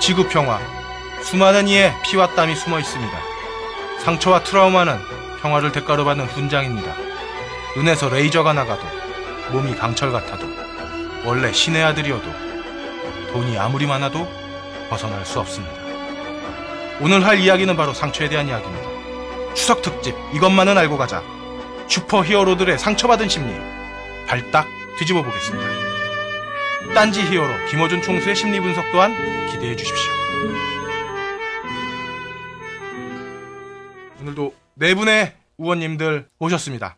지구평화. 수많은 이의 피와 땀이 숨어 있습니다. 상처와 트라우마는 평화를 대가로 받는 훈장입니다. 눈에서 레이저가 나가도, 몸이 강철 같아도, 원래 신의 아들이어도, 돈이 아무리 많아도 벗어날 수 없습니다. 오늘 할 이야기는 바로 상처에 대한 이야기입니다. 추석 특집 이것만은 알고 가자. 슈퍼 히어로들의 상처받은 심리 발딱 뒤집어 보겠습니다. 딴지 히어로 김호준 총수의 심리 분석 또한 기대해 주십시오. 오늘도 네 분의 의원님들 오셨습니다.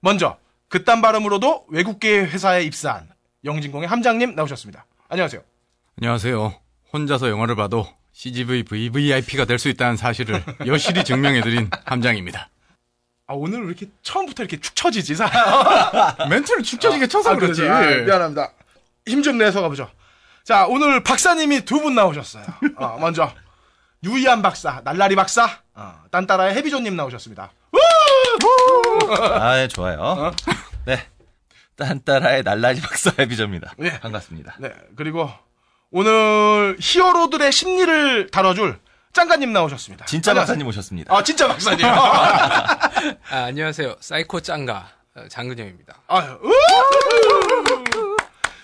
먼저 그딴 발음으로도 외국계 회사에 입사한 영진공의 함장님 나오셨습니다. 안녕하세요. 안녕하세요. 혼자서 영화를 봐도 CGV VVIP가 될 수 있다는 사실을 여실히 증명해드린 함장입니다. 아, 오늘 왜 이렇게 처음부터 이렇게 축 처지지? 멘트를 축 처지게 쳐서 그렇지. 미안합니다. 힘 좀 내서 가보죠. 자, 오늘 박사님이 두 분 나오셨어요. 먼저 유이한 박사, 날라리 박사, 딴따라의 해비조님 나오셨습니다. 아, 예, 좋아요. 네, 딴따라의 날라리 박사 해비조입니다. 네. 반갑습니다. 네, 그리고 오늘 히어로들의 심리를 다뤄줄 짱가님 나오셨습니다. 진짜 안녕하세요. 박사님 오셨습니다. 아, 진짜 박사님. 아, 안녕하세요. 사이코 짱가 장근영입니다. 아유.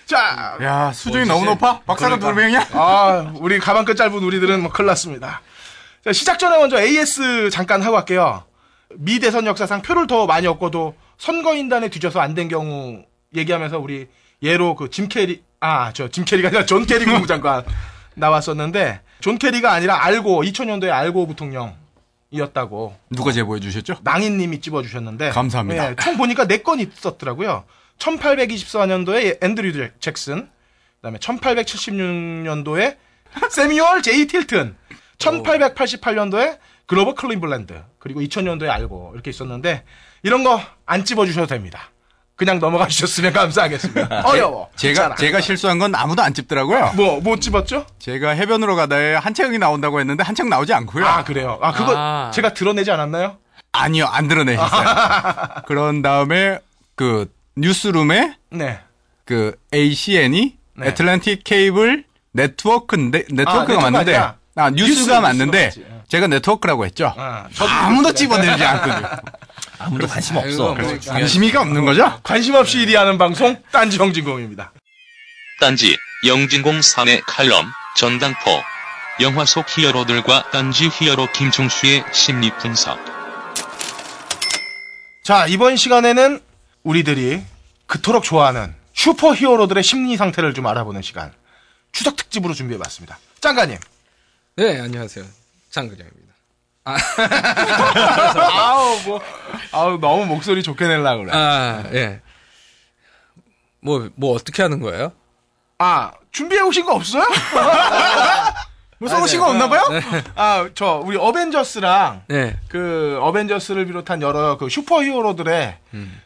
자, 야, 수준이 너무 높아? 박사가 두 명이야? 아, 우리 가방 끝 짧은 우리들은 뭐 큰일 났습니다. 자, 시작 전에 먼저 AS 잠깐 하고 갈게요. 미 대선 역사상 표를 더 많이 얻고도 선거인단에 뒤져서 안 된 경우 얘기하면서 우리 예로 그 짐 캐리가 아니라 존 케리 국무장관 나왔었는데, 존 케리가 아니라 알고, 2000년도에 알고 부통령이었다고. 누가 제보해 주셨죠? 낭인님이 찝어주셨는데. 감사합니다. 예, 총 보니까 4건 있었더라고요. 1824년도에 앤드류 잭슨, 그 다음에 1876년도에 세미얼 제이 틸튼, 1888년도에 그로버 클린블랜드, 그리고 2000년도에 알고, 이렇게 있었는데, 이런 거 안 찝어주셔도 됩니다. 그냥 넘어가 주셨으면 감사하겠습니다. 어려워. 제가 실수한 건 아무도 안 찝더라고요. 뭐 찝었죠? 제가 해변으로 가다에 한 책이 나온다고 했는데 한 책 나오지 않고요. 아, 그래요? 아, 그거 제가 드러내지 않았나요? 아니요, 안 드러내셨어요. 그런 다음에 그 뉴스룸에 네. 그 ACN이 네. 애틀랜틱 케이블 네트워크 네트워크가 맞는데 뉴스가 맞는데 제가 네트워크라고 했죠. 아무도 찝어내지 않거든요. 아무도 관심 없어. 관심이가 없는 거죠? 관심 없이 일하는 방송 딴지 영진공입니다. 딴지 영진공 3의 칼럼 전당포 영화 속 히어로들과 딴지 히어로 김종수의 심리 분석. 자, 이번 시간에는 우리들이 그토록 좋아하는 슈퍼 히어로들의 심리 상태를 좀 알아보는 시간, 추석 특집으로 준비해봤습니다. 짱가님. 네, 안녕하세요. 짱근영입니다. 아우 너무 목소리 좋게 내려고 그래. 아, 예. 뭐 어떻게 하는 거예요? 아, 준비해 오신 거 없어요? 뭐 써오신 거 없나 봐요? 네. 아, 저 우리 어벤져스랑 네. 그 어벤져스를 비롯한 여러 그 슈퍼히어로들의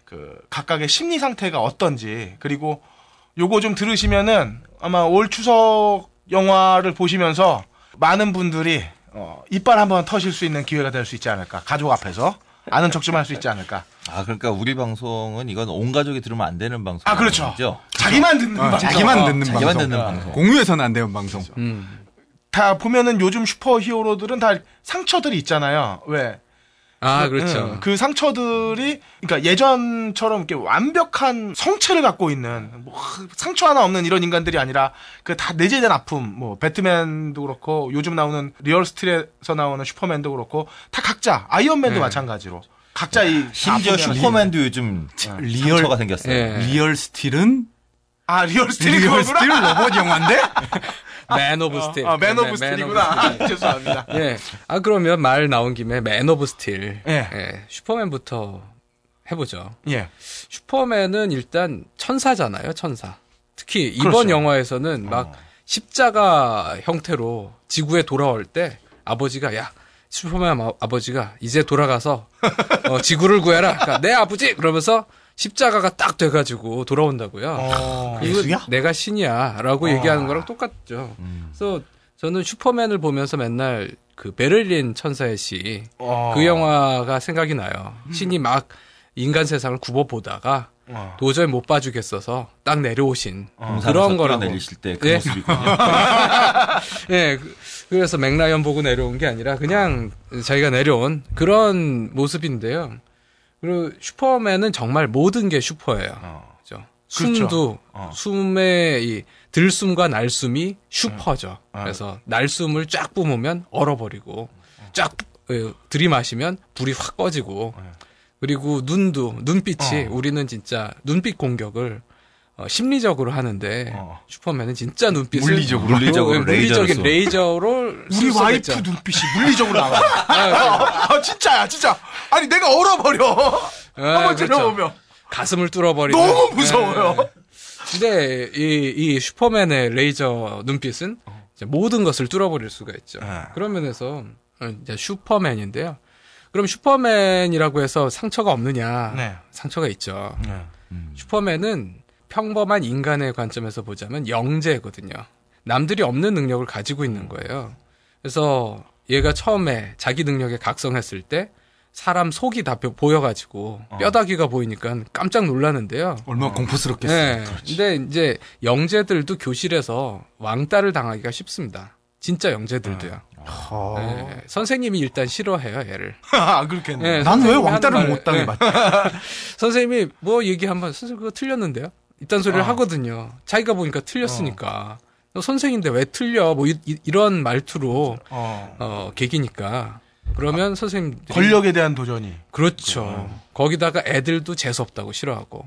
그 각각의 심리 상태가 어떤지, 그리고 요거 좀 들으시면은 아마 올 추석 영화를 보시면서 많은 분들이 이빨 한번 터실 수 있는 기회가 될 수 있지 않을까. 가족 앞에서 아는 척 좀 할 수 있지 않을까. 아, 그러니까 우리 방송은 이건 온 가족이 들으면 안 되는 방송. 아, 그렇죠. 그렇죠? 자기만 듣는 방송. 자기만 듣는 방송. 공유해서는 안 되는 방송. 그렇죠. 다 보면은 요즘 슈퍼 히어로들은 다 상처들이 있잖아요. 왜? 아, 그렇죠. 그 상처들이, 그러니까 예전처럼 이렇게 완벽한 성체를 갖고 있는, 뭐, 상처 하나 없는 이런 인간들이 아니라, 그 다 내재된 아픔, 뭐, 배트맨도 그렇고, 요즘 나오는 리얼 스틸에서 나오는 슈퍼맨도 그렇고, 다 각자, 아이언맨도 마찬가지로. 각자 심지어 슈퍼맨도 요즘 상처가 생겼어요. 예. 리얼 스틸은? 아, 리얼 스틸이 리얼 스틸 로봇 영화인데? 맨 오브 스틸. 아, 맨 오브 스틸이구나. 죄송합니다. 예. 아, 그러면 말 나온 김에 맨 오브 스틸. 예. 예. 슈퍼맨부터 해보죠. 예. 슈퍼맨은 일단 천사잖아요, 천사. 특히 이번 그렇죠. 영화에서는 막 십자가 형태로 지구에 돌아올 때 아버지가, 야, 슈퍼맨 아버지가 이제 돌아가서 지구를 구해라. 그러니까 내 아버지! 그러면서 십자가가 딱 돼가지고 돌아온다고요. 예수야? 내가 신이야라고 얘기하는 거랑 똑같죠. 그래서 저는 슈퍼맨을 보면서 맨날 그 베를린 천사의 시, 그 영화가 생각이 나요. 신이 막 인간 세상을 굽어보다가 도저히 못 봐주겠어서 딱 내려오신 그런 거라고. 내리실 때 그 모습이군요. 네, 그래서 맥라이언 보고 내려온 게 아니라 그냥 자기가 내려온 그런 모습인데요. 그리고 슈퍼맨은 정말 모든 게 슈퍼예요. 그렇죠? 숨도 숨의 이 들숨과 날숨이 슈퍼죠. 그래서 날숨을 쫙 뿜으면 얼어버리고 쫙 들이마시면 불이 확 꺼지고 그리고 눈빛이 우리는 진짜 눈빛 공격을 심리적으로 하는데 슈퍼맨은 진짜 눈빛을 물리적으로 물리적인 레이저를 우리 와이프 눈빛이 물리적으로 나와. 진짜야. 아니 내가 얼어버려. 한번 들어보면 가슴을 뚫어버리는. 너무 무서워요. 근데 이 슈퍼맨의 레이저 눈빛은 이제 모든 것을 뚫어버릴 수가 있죠. 그런 면에서 이제 슈퍼맨인데요. 그럼 슈퍼맨이라고 해서 상처가 없느냐? 상처가 있죠. 슈퍼맨은 평범한 인간의 관점에서 보자면 영재거든요. 남들이 없는 능력을 가지고 있는 거예요. 그래서 얘가 처음에 자기 능력에 각성했을 때 사람 속이 다 보여가지고 뼈다귀가 보이니까 깜짝 놀라는데요. 얼마나 공포스럽겠어요. 네. 근데 이제 영재들도 교실에서 왕따를 당하기가 쉽습니다. 진짜 영재들도요. 네. 선생님이 일단 싫어해요, 얘를. 아, 그렇겠네. 네, 난 왜 왕따를 못 당해봤지? 선생님이 뭐 얘기하면, 선생님 그거 틀렸는데요? 이딴 소리를 하거든요. 자기가 보니까 틀렸으니까. 너 선생인데 왜 틀려? 뭐 이런 말투로, 개기니까. 그러면 선생님. 권력에 대한 도전이. 그렇죠. 거기다가 애들도 재수없다고 싫어하고.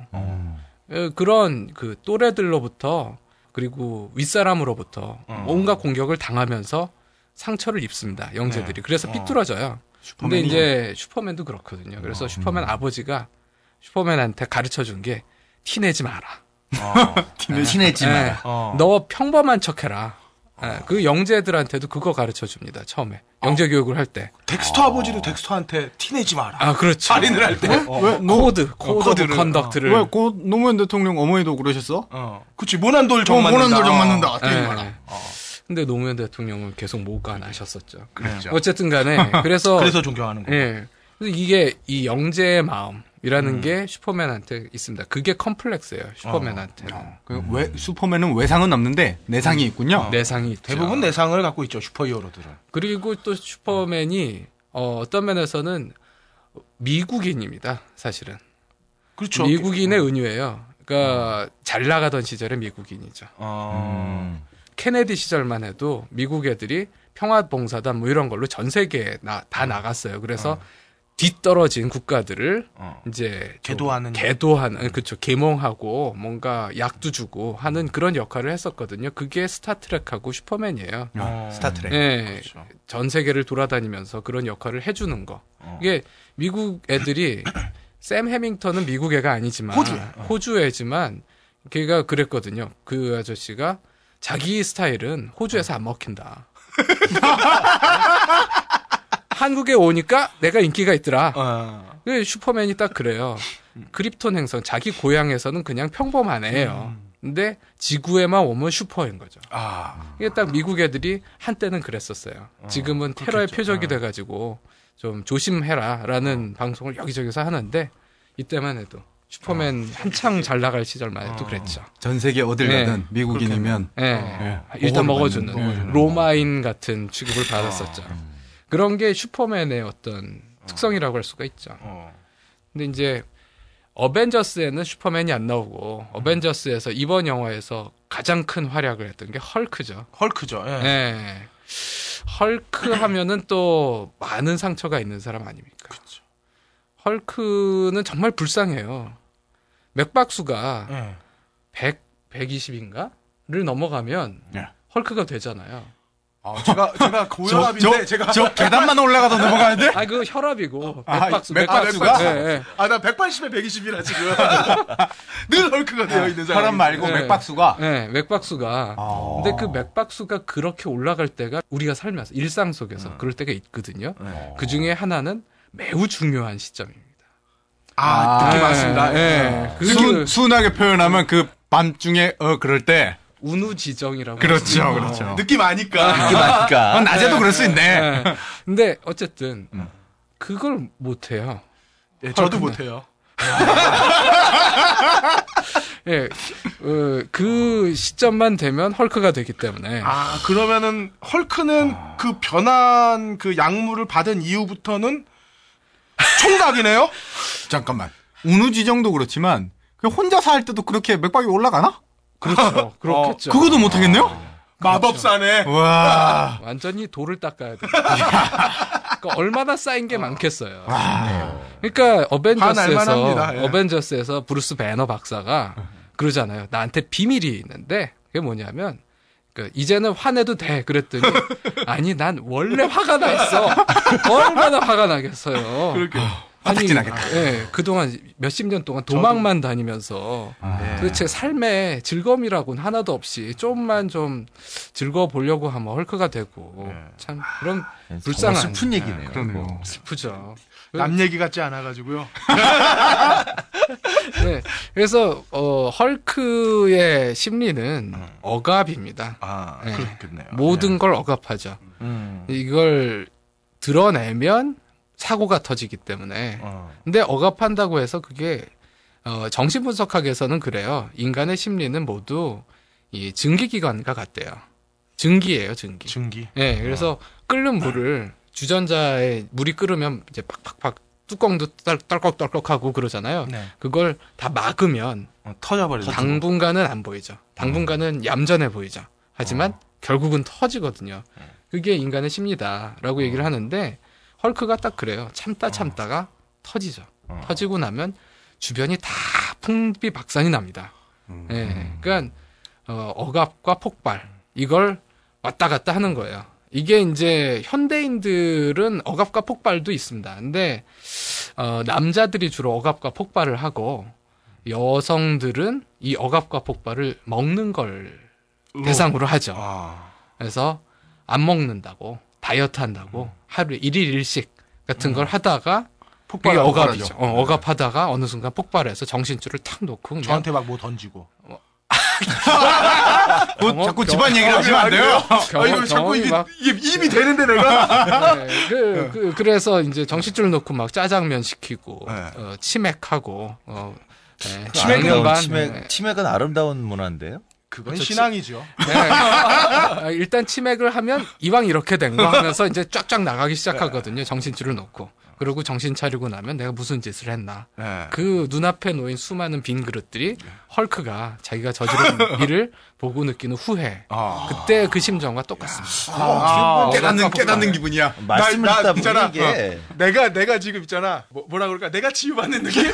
그런 그 또래들로부터 그리고 윗사람으로부터 온갖 공격을 당하면서 상처를 입습니다. 영재들이. 그래서 삐뚤어져요. 슈퍼맨이... 근데 이제 슈퍼맨도 그렇거든요. 그래서 슈퍼맨 아버지가 슈퍼맨한테 가르쳐준 게 티내지 마라. 티내지 마라. 너 평범한 척해라. 그 영재들한테도 그거 가르쳐줍니다. 처음에 영재 교육을 할 때. 덱스터 아버지도 덱스터한테 티내지 마라. 아 그렇죠. 할인을 할 때. 왜? 코드 컨덕트를. 왜? 고 노무현 대통령 어머니도 그러셨어? 그렇지. 모난돌 정 맞는다. 모난돌 정 맞는다. 티내지 마라. 근데 노무현 대통령은 계속 모관하셨었죠. 그렇죠. 어쨌든 간에 그래서 존경하는 거예요. 예. 그래서 이게 이 영재의 마음이라는 게 슈퍼맨한테 있습니다. 그게 컴플렉스예요. 슈퍼맨한테는. 슈퍼맨은 외상은 남는데 내상이 있군요. 내상이 있죠. 대부분 내상을 갖고 있죠. 슈퍼히어로들은. 그리고 또 슈퍼맨이 어떤 면에서는 미국인입니다. 사실은. 그렇죠. 미국인의 은유예요. 그러니까 잘 나가던 시절의 미국인이죠. 케네디 시절만 해도 미국 애들이 평화봉사단 뭐 이런 걸로 전 세계에 다 나갔어요. 그래서 뒤떨어진 국가들을 이제 개도하는 그렇죠. 계몽하고 뭔가 약도 주고 하는 그런 역할을 했었거든요. 그게 스타트렉하고 슈퍼맨이에요. 스타트렉. 네, 그렇죠. 전 세계를 돌아다니면서 그런 역할을 해주는 거. 이게 미국 애들이 샘 해밍턴은 미국 애가 아니지만 호주 애지만 걔가 그랬거든요. 그 아저씨가 자기 스타일은 호주에서 안 먹힌다. 한국에 오니까 내가 인기가 있더라. 슈퍼맨이 딱 그래요. 그립톤 행성, 자기 고향에서는 그냥 평범한 애예요. 근데 지구에만 오면 슈퍼인 거죠. 이게 딱 미국 애들이 한때는 그랬었어요. 지금은 테러의 표적이 돼가지고 좀 조심해라라는 방송을 여기저기서 하는데 이때만 해도. 슈퍼맨 한창 잘 나갈 시절만 해도 그랬죠. 전 세계 어딜 가든 미국인이면 일단 먹어주는 로마인 같은 취급을 받았었죠. 그런 게 슈퍼맨의 어떤 특성이라고 할 수가 있죠. 근데 이제 어벤져스에는 슈퍼맨이 안 나오고 어벤져스에서 이번 영화에서 가장 큰 활약을 했던 게 헐크죠. 예. 헐크 하면은 또 많은 상처가 있는 사람 아닙니까? 그렇죠. 헐크는 정말 불쌍해요. 맥박수가 120인가를 넘어가면 헐크가 되잖아요. 제가 고혈압인데 제가 계단만 올라가서 넘어가야 돼? 아, 그 혈압이고 맥박수가. 네. 나 180에 120이라 지금 늘 헐크가 되어 있는 사람. 혈압 말고 맥박수가. 네, 맥박수가. 근데 그 맥박수가 그렇게 올라갈 때가 우리가 살면서 일상 속에서 그럴 때가 있거든요. 그 중에 하나는 매우 중요한 시점입니다. 느낌 맞습니다. 순하게 표현하면 그 밤중에 그럴 때 운우지정이라고. 그렇죠. 느낌 아니까. 낮에도 그럴 수 있네. 근데 어쨌든 그걸 못해요. 저도 못해요. 예, 그 시점만 되면 헐크가 되기 때문에. 아, 그러면은 헐크는 그 변한 그 약물을 받은 이후부터는 총각이네요? 잠깐만. 우누지정도 그렇지만 혼자 살 때도 그렇게 맥박이 올라가나? 그렇죠. 그렇겠죠. 그것도 못 하겠네요? 마법사네. 와. 완전히 돌을 닦아야 돼. 그러니까 얼마나 쌓인 게 많겠어요. 와. 그러니까 어벤져스에서 브루스 배너 박사가 그러잖아요. 나한테 비밀이 있는데 그게 뭐냐면 그 이제는 화내도 돼. 그랬더니 아니 난 원래 화가 나 있어. 얼마나 화가 나겠어요. 그렇게. 아니, 예, 그동안 몇십 년 동안 도망만 다니면서 도대체 삶의 즐거움이라고는 하나도 없이 조금만 좀 즐거워 보려고 하면 헐크가 되고 참 그런 불쌍한 슬픈 얘기네요. 그러네요. 슬프죠. 남 얘기 같지 않아가지고요. 네, 그래서 헐크의 심리는 억압입니다. 아, 네. 그렇겠네요. 모든 걸 억압하죠. 이걸 드러내면 사고가 터지기 때문에. 근데 억압한다고 해서 그게 정신분석학에서는 그래요. 인간의 심리는 모두 이 증기기관과 같대요. 증기예요, 증기. 증기. 예, 네, 그래서 끓는 물을 주전자에 물이 끓으면 이제 팍팍팍 뚜껑도 떨컥떨컥하고 그러잖아요. 네. 그걸 다 막으면 터져버리죠. 당분간은 안 보이죠. 당분간은 얌전해 보이죠. 하지만 결국은 터지거든요. 그게 인간의 심리다라고 얘기를 하는데 헐크가 딱 그래요. 참다가 터지죠. 터지고 나면 주변이 다 풍비박산이 납니다. 예, 그러니까 억압과 폭발 이걸 왔다 갔다 하는 거예요. 이게 이제 현대인들은 억압과 폭발도 있습니다. 근데 남자들이 주로 억압과 폭발을 하고 여성들은 이 억압과 폭발을 먹는 걸 대상으로 하죠. 그래서 안 먹는다고 다이어트 한다고 하루에 1일 1식 같은 걸 하다가 폭발이 억압이죠. 억압하다가 어느 순간 폭발해서 정신줄을 탁 놓고 저한테 막 뭐 던지고 뭐 자꾸 집안 얘기를 하시면 안 돼요. 이거 자꾸 이게 입이 되는데 내가 네, 그래서 이제 정신줄 놓고 막 짜장면 시키고 치맥하고 네, 치맥은 아름다운 문화인데요. 그건 신앙이죠. 네. 일단 치맥을 하면 이왕 이렇게 된 거 하면서 이제 쫙쫙 나가기 시작하거든요. 정신줄을 놓고. 그리고 정신 차리고 나면 내가 무슨 짓을 했나. 그 눈앞에 놓인 수많은 빈 그릇들이 헐크가 자기가 저지른 일을 보고 느끼는 후회. 그때 그 심정과 똑같습니다. 깨닫는 기분이야. 말씀을 듣다 보니 이게. 내가 지금 있잖아. 뭐라 그럴까. 내가 치유받는 느낌?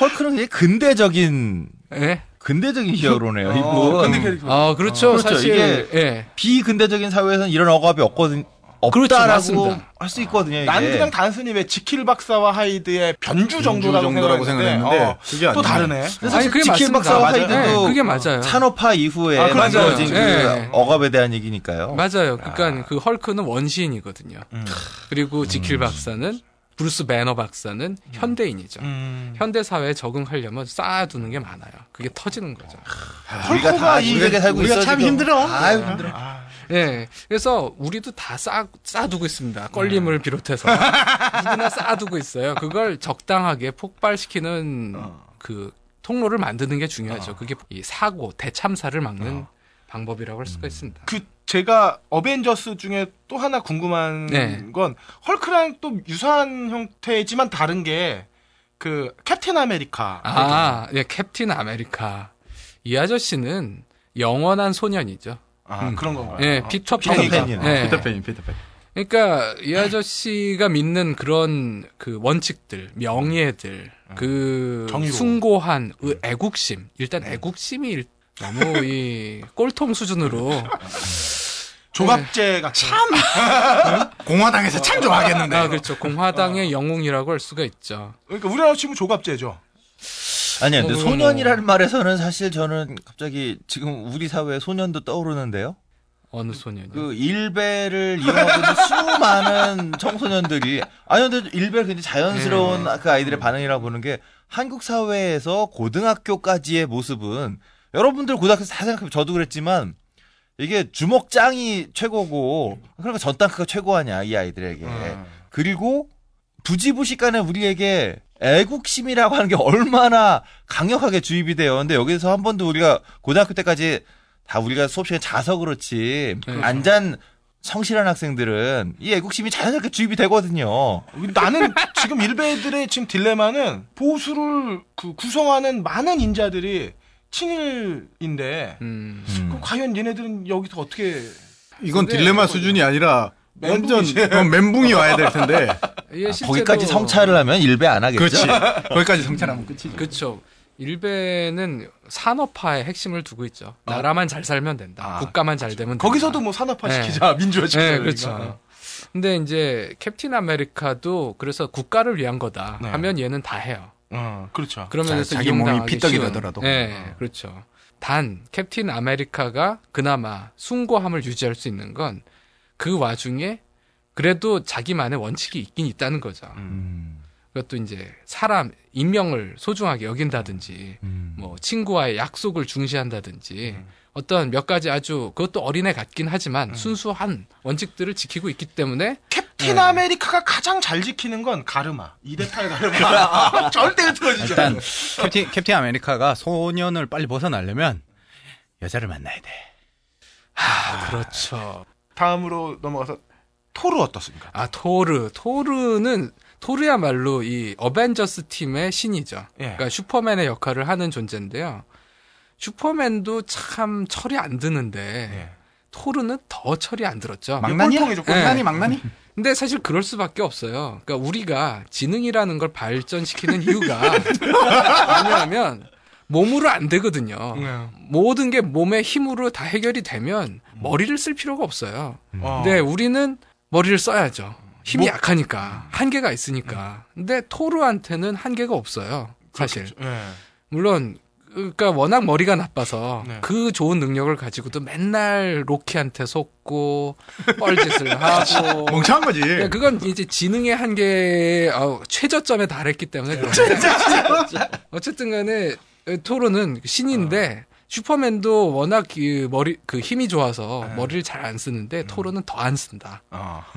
헐크는 되게 근대적인. 네? 근대적인 히어로네요. 그렇죠. 사실 이게 비근대적인 사회에서는 이런 억압이 없다라고 할 수 있거든요. 난 그냥 단순히 왜 지킬 박사와 하이드의 변주 정도라고 생각했는데 또 다르네. 사실 지킬 박사와 하이드도 그게 맞아요. 산업화 이후에 만들어진 그 억압에 대한 얘기니까요. 맞아요. 그러니까 그 헐크는 원시인이거든요. 그리고 지킬 박사는 브루스 배너 박사는 현대인이죠. 현대 사회에 적응하려면 쌓아두는 게 많아요. 그게 터지는 거죠. 우리가 참 힘들어. 힘들어. 네, 그래서 우리도 다 쌓아두고 있습니다. 껄림을 비롯해서 누구나 쌓아두고 있어요. 그걸 적당하게 폭발시키는 그 통로를 만드는 게 중요하죠. 그게 이 사고 대참사를 막는 방법이라고 할 수가 있습니다. 제가 어벤져스 중에 또 하나 궁금한 건 헐크랑 또 유사한 형태지만 다른 게 그 캡틴 아메리카. 캡틴 아메리카. 이 아저씨는 영원한 소년이죠. 그런 건가요? 네, 피터팬. 그러니까 이 아저씨가 믿는 그런 그 원칙들, 명예들, 그 정의로. 숭고한 애국심. 일단 애국심이 너무 이 꼴통 수준으로 조갑제가 참 공화당에서 참 좋아하겠는데. 그렇죠. 공화당의 영웅이라고 할 수가 있죠. 그러니까 우리나라로 치면 조갑제죠. 아니요. 근데 소년이라는 말에서는 사실 저는 갑자기 지금 우리 사회의 소년도 떠오르는데요. 어느 소년이요? 그 일베를 이용하고 있는 수많은 청소년들이 근데 일베를 굉장히 자연스러운 그 아이들의 반응이라고 보는 게 한국 사회에서 고등학교까지의 모습은 여러분들 고등학교에서 다 생각해보면 저도 그랬지만 이게 주먹장이 최고고 그러니까 전당크가 최고 아니야 이 아이들에게. 그리고 부지부식간에 우리에게 애국심이라고 하는 게 얼마나 강력하게 주입이 돼요. 근데 여기서 한 번도 우리가 고등학교 때까지 다 우리가 수업 시간에 자서 그렇지 안잔 성실한 학생들은 이 애국심이 자연스럽게 주입이 되거든요. 나는 지금 일베들의 지금 딜레마는 보수를 그 구성하는 많은 인자들이 친일인데 그럼 과연 얘네들은 여기서 어떻게 이건 딜레마 수준이 아니라 완전 멘붕이 와야 될 텐데 예, 거기까지 성찰을 하면 일베 안 하겠죠. 그렇지. 거기까지 성찰하면 끝이죠. 그렇죠. 일베는 산업화의 핵심을 두고 있죠. 나라만 잘 살면 된다. 국가만 잘 되면 된다. 거기서도 뭐 산업화 시키자, 네. 민주화 시키자. 네, 그렇죠. 그러니까. 근데 이제 캡틴 아메리카도 그래서 국가를 위한 거다 하면 얘는 다 해요. 그렇죠. 그러면서 자기 몸이 피떡이라더라도. 네, 그렇죠. 단 캡틴 아메리카가 그나마 숭고함을 유지할 수 있는 건 그 와중에 그래도 자기만의 원칙이 있긴 있다는 거죠. 그것도 이제 사람 인명을 소중하게 여긴다든지 뭐 친구와의 약속을 중시한다든지 어떤 몇 가지 아주 그것도 어린애 같긴 하지만 순수한 원칙들을 지키고 있기 때문에 캡틴 아메리카가 가장 잘 지키는 건 가르마. 이대팔 가르마. 절대 틀어지지 않아. 일단 캡틴 아메리카가 소년을 빨리 벗어나려면 여자를 만나야 돼. 그렇죠. 다음으로 넘어가서 토르 어떻습니까? 토르는 토르야말로 이 어벤져스 팀의 신이죠. 예. 그러니까 슈퍼맨의 역할을 하는 존재인데요. 슈퍼맨도 참 철이 안 드는데 토르는 더 철이 안 들었죠. 막나니. 근데 사실 그럴 수밖에 없어요. 그러니까 우리가 지능이라는 걸 발전시키는 이유가 왜냐하면 몸으로 안 되거든요. 모든 게 몸의 힘으로 다 해결이 되면 머리를 쓸 필요가 없어요. 근데 우리는 머리를 써야죠. 힘이 약하니까. 한계가 있으니까. 근데 토르한테는 한계가 없어요. 사실. 물론 그러니까 워낙 머리가 나빠서 그 좋은 능력을 가지고도 맨날 로키한테 속고 뻘짓을 하고 멍청한 거지. 그건 이제 지능의 한계에 최저점에 달했기 때문에 어쨌든 간에 토르는 신인데 슈퍼맨도 워낙 그 힘이 좋아서 머리를 잘 안 쓰는데 토르는 더 안 쓴다.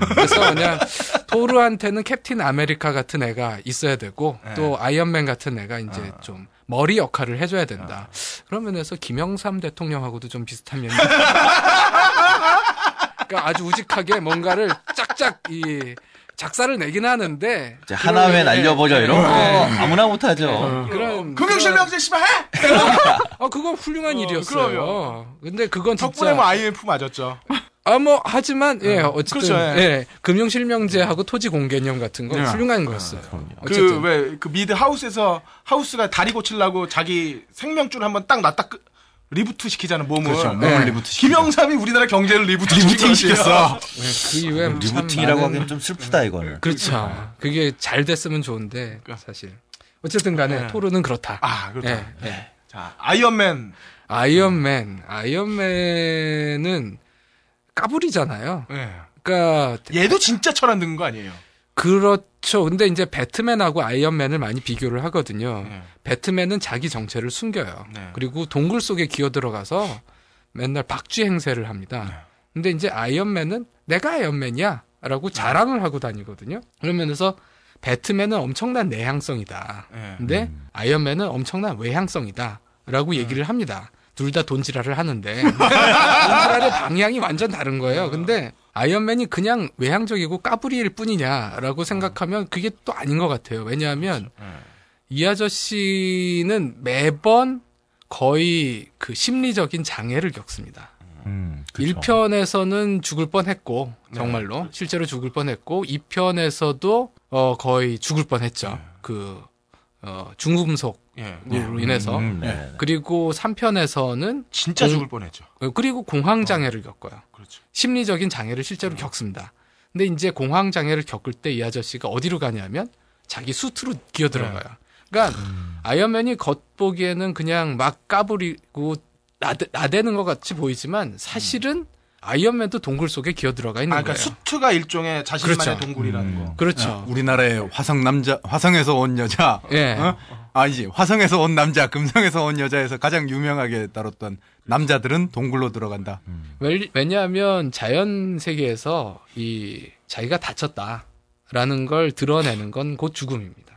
그래서 그냥 토르한테는 캡틴 아메리카 같은 애가 있어야 되고 또 아이언맨 같은 애가 이제 좀 머리 역할을 해줘야 된다. 그런 면에서 김영삼 대통령하고도 좀 비슷한 면이 그러니까 아주 우직하게 뭔가를 쫙쫙 작사를 내긴 하는데 하나면 날려버려 이런 거 아무나 못하죠. 그럼 금융실명제 씨발 해! 그건 훌륭한 일이었어요. 그럼요. 근데 그건 진짜 덕분에 뭐 IMF 맞았죠. 하지만 어쨌든 그렇죠, 금융실명제하고 토지공개념 같은 건 훌륭한 거였어요. 어쨌든 그 미드 하우스에서 하우스가 다리 고치려고 자기 생명줄 한번 딱 놨다 리부트 시키자는 몸을. 그렇죠. 몸을 리부트 시키자. 김영삼이 우리나라 경제를 리부팅 시켰어. 그 이후에 리부팅이라고 하기엔 좀 슬프다 이거는. 그렇죠. 그게 잘 됐으면 좋은데 사실. 어쨌든 간에 토르는 그렇다. 그렇다. 자, 아이언맨은 까불이잖아요. 그러니까 얘도 진짜 철 안 드는 거 아니에요. 그렇죠. 근데 이제 배트맨하고 아이언맨을 많이 비교를 하거든요. 배트맨은 자기 정체를 숨겨요. 그리고 동굴 속에 기어들어가서 맨날 박쥐 행세를 합니다. 근데 이제 아이언맨은 내가 아이언맨이야 라고 자랑을 하고 다니거든요. 그러면서 배트맨은 엄청난 내향성이다. 근데 아이언맨은 엄청난 외향성이다 라고 얘기를 합니다. 둘 다 돈지랄을 하는데 돈지랄의 방향이 완전 다른 거예요. 근데 아이언맨이 그냥 외향적이고 까불이일 뿐이냐라고 생각하면 그게 또 아닌 것 같아요. 왜냐하면 이 아저씨는 매번 거의 그 심리적인 장애를 겪습니다. 1편에서는 죽을 뻔했고 정말로 실제로 죽을 뻔했고 2편에서도 거의 죽을 뻔했죠. 그 중금속 로 인해서 그리고 3편에서는 진짜 죽을 뻔했죠. 그리고 공황 장애를 겪어요. 그렇죠. 심리적인 장애를 실제로 겪습니다. 근데 이제 공황 장애를 겪을 때 이 아저씨가 어디로 가냐면 자기 수트로 기어들어가요. 그러니까 아이언맨이 겉보기에는 그냥 막 까부리고 나대는 것 같이 보이지만 사실은 아이언맨도 동굴 속에 기어들어가 있는 거예요. 그러니까 수트가 일종의 자신만의 동굴이라는 거. 그렇죠. 우리나라의 화성에서 온 여자. 화성에서 온 남자, 금성에서 온 여자에서 가장 유명하게 다뤘던 남자들은 동굴로 들어간다. 왜냐하면 자연 세계에서 자기가 다쳤다라는 걸 드러내는 건 곧 죽음입니다.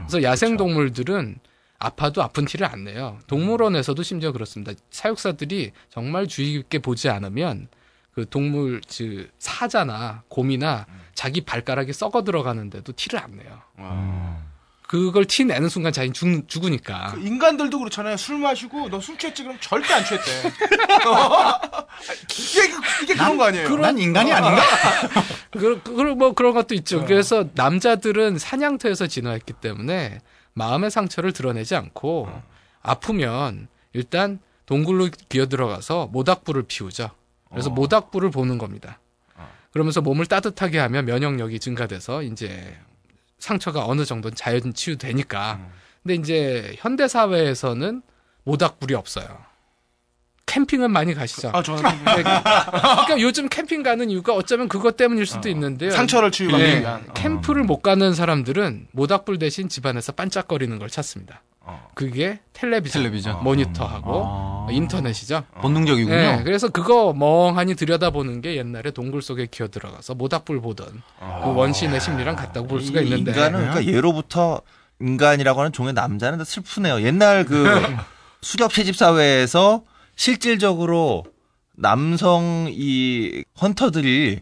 그래서 야생동물들은 아파도 아픈 티를 안 내요. 동물원에서도 심지어 그렇습니다. 사육사들이 정말 주의 깊게 보지 않으면 그 동물, 즉 사자나 곰이나 자기 발가락이 썩어 들어가는데도 티를 안 내요. 그걸 티 내는 순간 자기는 죽으니까. 그 인간들도 그렇잖아요. 술 마시고 너 술 취했지 그럼 절대 안 취했대. 이게 그런 거 아니에요? 난 인간이 아닌가? 뭐 그런 것도 있죠. 그래서 남자들은 사냥터에서 진화했기 때문에 마음의 상처를 드러내지 않고 아프면 일단 동굴로 기어들어가서 모닥불을 피우죠. 그래서 모닥불을 보는 겁니다. 그러면서 몸을 따뜻하게 하면 면역력이 증가돼서 이제 상처가 어느 정도는 자연 치유되니까. 근데 이제 현대 사회에서는 모닥불이 없어요. 캠핑은 많이 가시죠. 저는. 그러니까 요즘 캠핑 가는 이유가 어쩌면 그것 때문일 수도 있는데요. 상처를 치유받기 위한. 캠프를 못 가는 사람들은 모닥불 대신 집안에서 반짝거리는 걸 찾습니다. 그게 텔레비전. 모니터하고 인터넷이죠. 본능적이군요. 그래서 그거 멍하니 들여다보는 게 옛날에 동굴 속에 기어들어가서 모닥불 보던 그 원시인의 심리랑 같다고 볼 수가 있는데. 인간은 그러니까 예로부터 인간이라고 하는 종의 남자는 더 슬프네요. 옛날 그 수렵 채집 사회에서 실질적으로 남성 이 헌터들이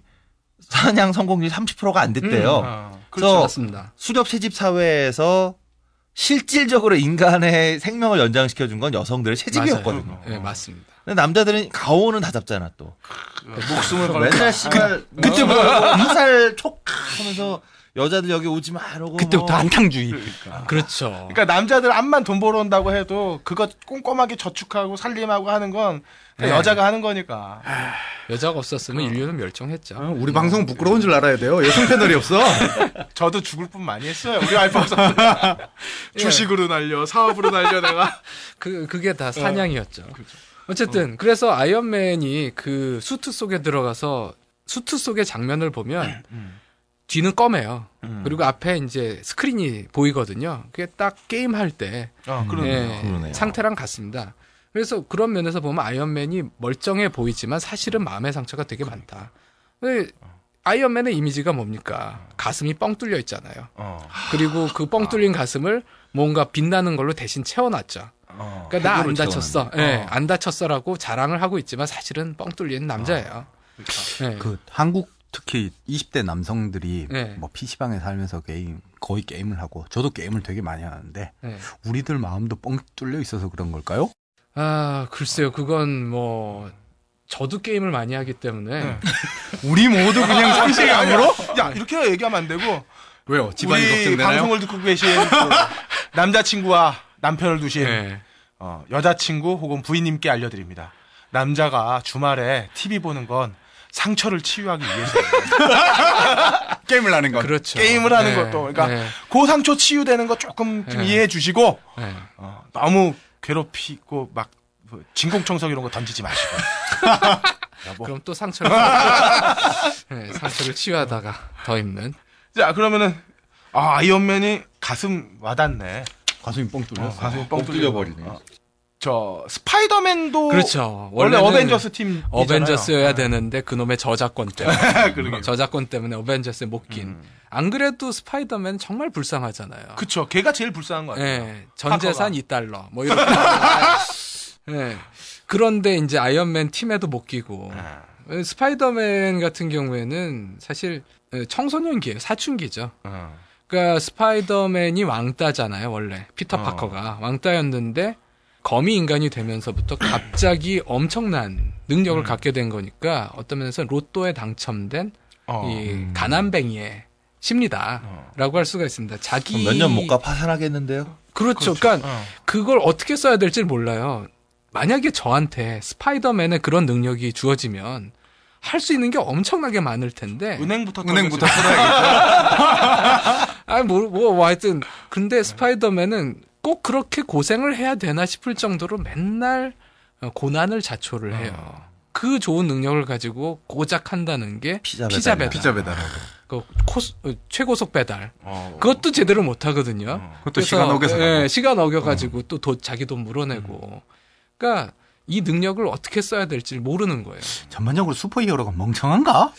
사냥 성공률이 30%가 안 됐대요. 그래서 맞습니다. 수렵 채집 사회에서 실질적으로 인간의 생명을 연장시켜준 건 여성들의 채집이었거든요. 네, 맞습니다. 근데 남자들은 가오는 다 잡잖아, 또. 목숨을 걸고. 맨날 씨발. 그때부터 화살 촉! 하면서 여자들 여기 오지 마, 이러고. 그때부터 뭐. 안탕주의. 그렇죠. 그러니까 남자들 암만 돈 벌어온다고 해도 그거 꼼꼼하게 저축하고 살림하고 하는 건 여자가 하는 거니까. 여자가 없었으면 인류는 멸종했죠. 우리 방송 부끄러운 줄 알아야 돼요. 여성 패널이 없어. 저도 죽을 뿐 많이 했어요. 우리 와이프 없었어요. 주식으로 날려, 사업으로 날려 내가. 그게 다 사냥이었죠. 그렇죠. 어쨌든 그래서 아이언맨이 그 수트 속에 들어가서 수트 속의 장면을 보면 뒤는 검해요. 그리고 앞에 이제 스크린이 보이거든요. 그게 딱 게임할 때 상태랑 같습니다. 그래서 그런 면에서 보면 아이언맨이 멀쩡해 보이지만 사실은 마음의 상처가 되게 많다. 근데 아이언맨의 이미지가 뭡니까? 가슴이 뻥 뚫려 있잖아요. 그리고 그 뻥 뚫린 가슴을 뭔가 빛나는 걸로 대신 채워놨죠. 그러니까 나 안 다쳤어. 안 다쳤어라고 자랑을 하고 있지만 사실은 뻥 뚫린 남자예요. 그 한국 특히 20대 남성들이 뭐 PC방에 살면서 거의 게임을 하고 저도 게임을 되게 많이 하는데 우리들 마음도 뻥 뚫려 있어서 그런 걸까요? 글쎄요. 그건 뭐 저도 게임을 많이 하기 때문에 우리 모두 그냥 상실감으로 야 이렇게 얘기하면 안 되고 왜요? 집안이 걱정되나요? 우리 방송을 듣고 계신 남자친구와 남편을 두신 여자친구 혹은 부인님께 알려드립니다. 남자가 주말에 TV 보는 건 상처를 치유하기 위해서 게임을 하는 것. 그렇죠. 게임을 하는 것도 그러니까 그 상처 치유되는 거 조금 좀 이해해 주시고 너무 괴롭히고 막 진공청소기 이런 거 던지지 마시고. 여보. 그럼 또 상처를 치유하다가 더 힘든. 자 그러면은 아이언맨이 가슴 와닿네. 가슴이 뻥 뚫려. 가슴이 뻥 뚫려 버리네. 저 스파이더맨도 그렇죠. 원래 어벤져스 팀 어벤져스여야 되는데 그놈의 저작권 때문에 어벤져스에 못 낀. 안 그래도 스파이더맨 정말 불쌍하잖아요. 그렇죠. 걔가 제일 불쌍한 거 같아요. 네, 전 재산 $2 뭐 이렇게. 네. 그런데 이제 아이언맨 팀에도 못 끼고 스파이더맨 같은 경우에는 사실 청소년기예요. 사춘기죠. 그러니까 스파이더맨이 왕따잖아요. 원래 피터 파커가 왕따였는데 거미 인간이 되면서부터 갑자기 엄청난 능력을 갖게 된 거니까 어떤 면에서는 로또에 당첨된 이 가난뱅이의 심리다라고 할 수가 있습니다. 자기 몇 년 못 가 파산하겠는데요? 그렇죠. 그러니까 그걸 어떻게 써야 될지 몰라요. 만약에 저한테 스파이더맨의 그런 능력이 주어지면 할 수 있는 게 엄청나게 많을 텐데 은행부터 써야겠다. 하여튼 근데 스파이더맨은 꼭 그렇게 고생을 해야 되나 싶을 정도로 맨날 고난을 자초를 해요. 그 좋은 능력을 가지고 고작 한다는 게 피자 배달. 최고속 배달. 그것도 제대로 못 하거든요. 그것도 시간 어겨서. 시간 어겨가지고 또 자기 돈 물어내고. 그러니까 이 능력을 어떻게 써야 될지 모르는 거예요. 전반적으로 슈퍼히어로가 멍청한가?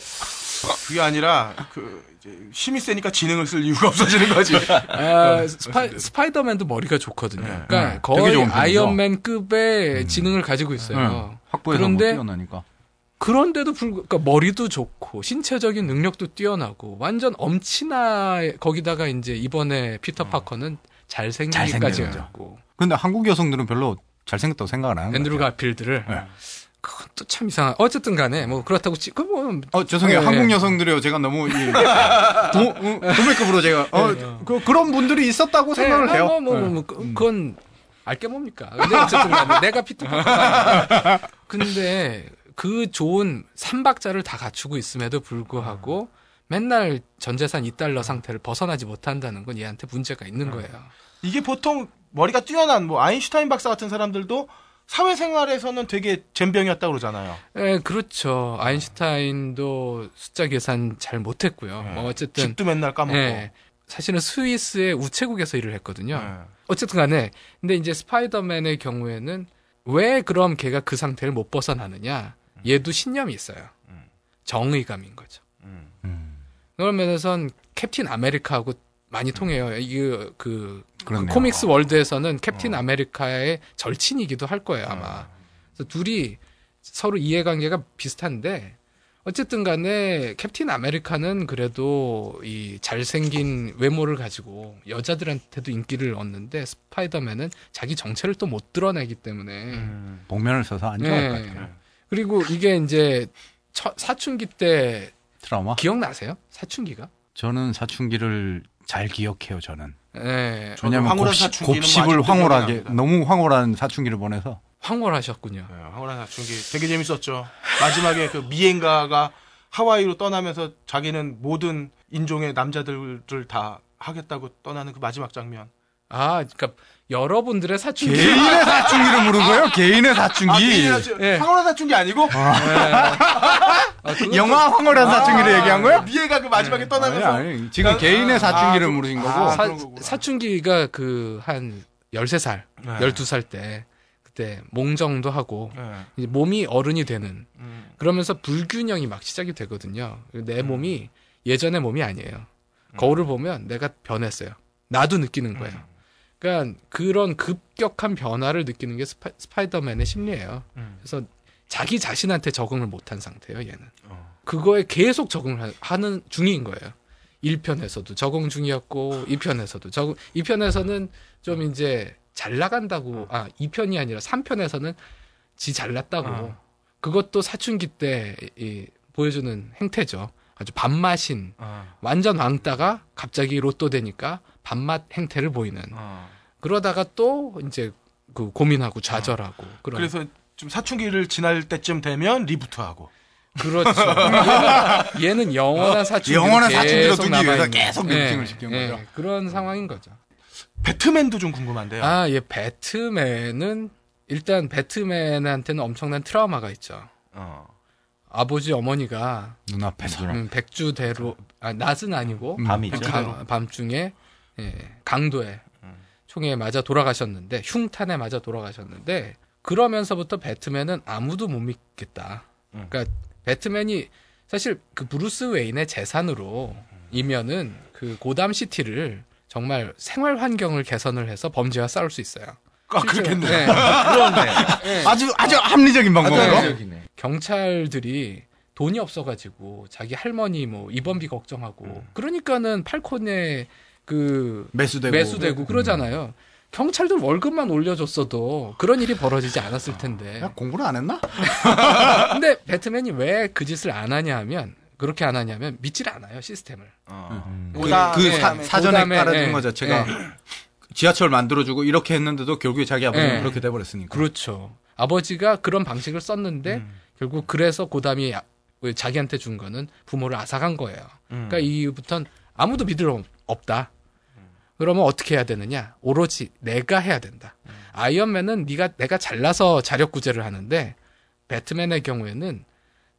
그게 아니라 그 이제 힘이 세니까 지능을 쓸 이유가 없어지는 거지. 아, 스파이더맨도 머리가 좋거든요. 네. 그러니까 거의 아이언맨급의 지능을 가지고 있어요. 네. 확보해서 그런데, 뭐 뛰어나니까. 그런데도 그러니까 머리도 좋고 신체적인 능력도 뛰어나고 완전 엄친아. 거기다가 이제 이번에 피터 파커는 잘생기기까지 했고. 근데 한국 여성들은 별로 잘생겼다고 생각을 안 하는 거예요. 앤드류 가필드를. 네. 그건 또 참 이상한. 어쨌든 간에 뭐 그렇다고 지금 뭐 죄송해요. 네. 한국 여성들이요. 제가 너무 도매급으로 제가 그런 분들이 있었다고 생각을 해요. 그건 알게 뭡니까. 근데 어쨌든 간에 내가 피터 파커가. 근데 그 좋은 삼박자를 다 갖추고 있음에도 불구하고 맨날 전재산 2달러 상태를 벗어나지 못한다는 건 얘한테 문제가 있는 거예요. 이게 보통 머리가 뛰어난 뭐 아인슈타인 박사 같은 사람들도 사회생활에서는 되게 젬병이었다고 그러잖아요. 네, 그렇죠. 아인슈타인도 숫자 계산 잘 못했고요. 네. 뭐 어쨌든 집도 맨날 까먹고. 네, 사실은 스위스의 우체국에서 일을 했거든요. 네. 어쨌든 간에 근데 이제 스파이더맨의 경우에는 왜 그럼 걔가 그 상태를 못 벗어나느냐. 얘도 신념이 있어요. 정의감인 거죠. 그런 면에선 캡틴 아메리카하고 많이 통해요. 그 코믹스 월드에서는 캡틴 아메리카의 절친이기도 할 거예요, 아마. 그래서 둘이 서로 이해관계가 비슷한데, 어쨌든 간에 캡틴 아메리카는 그래도 이 잘생긴 외모를 가지고 여자들한테도 인기를 얻는데, 스파이더맨은 자기 정체를 또 못 드러내기 때문에. 복면을 써서 안 좋을 것 같아요. 그리고 이게 이제 사춘기 때 트라우마? 기억나세요? 사춘기가? 저는 사춘기를 잘 기억해요, 저는. 네. 왜냐면 곱씹을 황홀하게, 너무 황홀한 사춘기를 보내서. 황홀하셨군요. 네, 황홀한 사춘기. 되게 재밌었죠. 마지막에 그 미엔가가 하와이로 떠나면서 자기는 모든 인종의 남자들을 다 하겠다고 떠나는 그 마지막 장면. 아, 그러니까 여러분들의 사춘기. 개인의 사춘기를 물은 거예요? 개인의 사춘기. 네. 황홀한 사춘기 아니고? 영화 황홀한 사춘기를 얘기한 거예요? 미애가 그 마지막에 떠나면서. 아니. 지금 개인의 사춘기를 물으신 거고. 사춘기가 그 한 13살, 12살 때 그때 몽정도 하고 이제 몸이 어른이 되는. 그러면서 불균형이 막 시작이 되거든요. 내 몸이 예전의 몸이 아니에요. 거울을 보면 내가 변했어요. 나도 느끼는 거예요. 그러니까 그런 급격한 변화를 느끼는 게 스파이더맨의 심리예요. 그래서 자기 자신한테 적응을 못한 상태예요, 얘는. 그거에 계속 적응을 하는 중인 거예요. 1편에서도 적응 중이었고 2편에서도 적응. 2편에서는 좀 이제 잘 나간다고. 아, 2편이 아니라 3편에서는 지 잘났다고. 그것도 사춘기 때 보여주는 행태죠. 아주 밥맛인 완전 왕따가 갑자기 로또 되니까 밥맛 행태를 보이는. 그러다가 또 이제 그 고민하고 좌절하고. 그런. 그래서 좀 사춘기를 지날 때쯤 되면 리부트하고. 그렇죠. 얘는 영원한 사춘기로 계속 남아있는. 계속 리부팅을 시키는 거죠. 네, 그런 상황인 거죠. 배트맨도 좀 궁금한데요. 아, 예, 배트맨은 일단 배트맨한테는 엄청난 트라우마가 있죠. 아버지 어머니가 눈앞에서 백주대로. 아, 낮은 아니고 밤이죠. 밤중에 강도에 총에 맞아 돌아가셨는데, 흉탄에 맞아 돌아가셨는데, 그러면서부터 배트맨은 아무도 못 믿겠다. 그러니까 배트맨이 사실 그 브루스 웨인의 재산으로 이면은 그 고담 시티를 정말 생활 환경을 개선을 해서 범죄와 싸울 수 있어요. 아, 그렇겠네. 네. 그러네. 네. 아주 합리적인 방법으로. 경찰들이 돈이 없어가지고 자기 할머니 뭐 입원비 걱정하고 그러니까는 팔콘에 그 매수되고 그러잖아요. 경찰들 월급만 올려줬어도 그런 일이 벌어지지 않았을 텐데. 야, 공부를 안 했나? 근데 배트맨이 왜 그 짓을 안 하냐 하면, 그렇게 안 하냐면 믿질 않아요, 시스템을. 사전에 깔아준 거 자체가. 지하철 만들어주고 이렇게 했는데도 결국에 자기 아버지는 그렇게 돼버렸으니까. 그렇죠. 아버지가 그런 방식을 썼는데 결국 그래서 고담이 자기한테 준 거는 부모를 앗아간 거예요. 그러니까 이후부터는 아무도 믿을 없다. 그러면 어떻게 해야 되느냐? 오로지 내가 해야 된다. 아이언맨은 내가 잘나서 자력구제를 하는데, 배트맨의 경우에는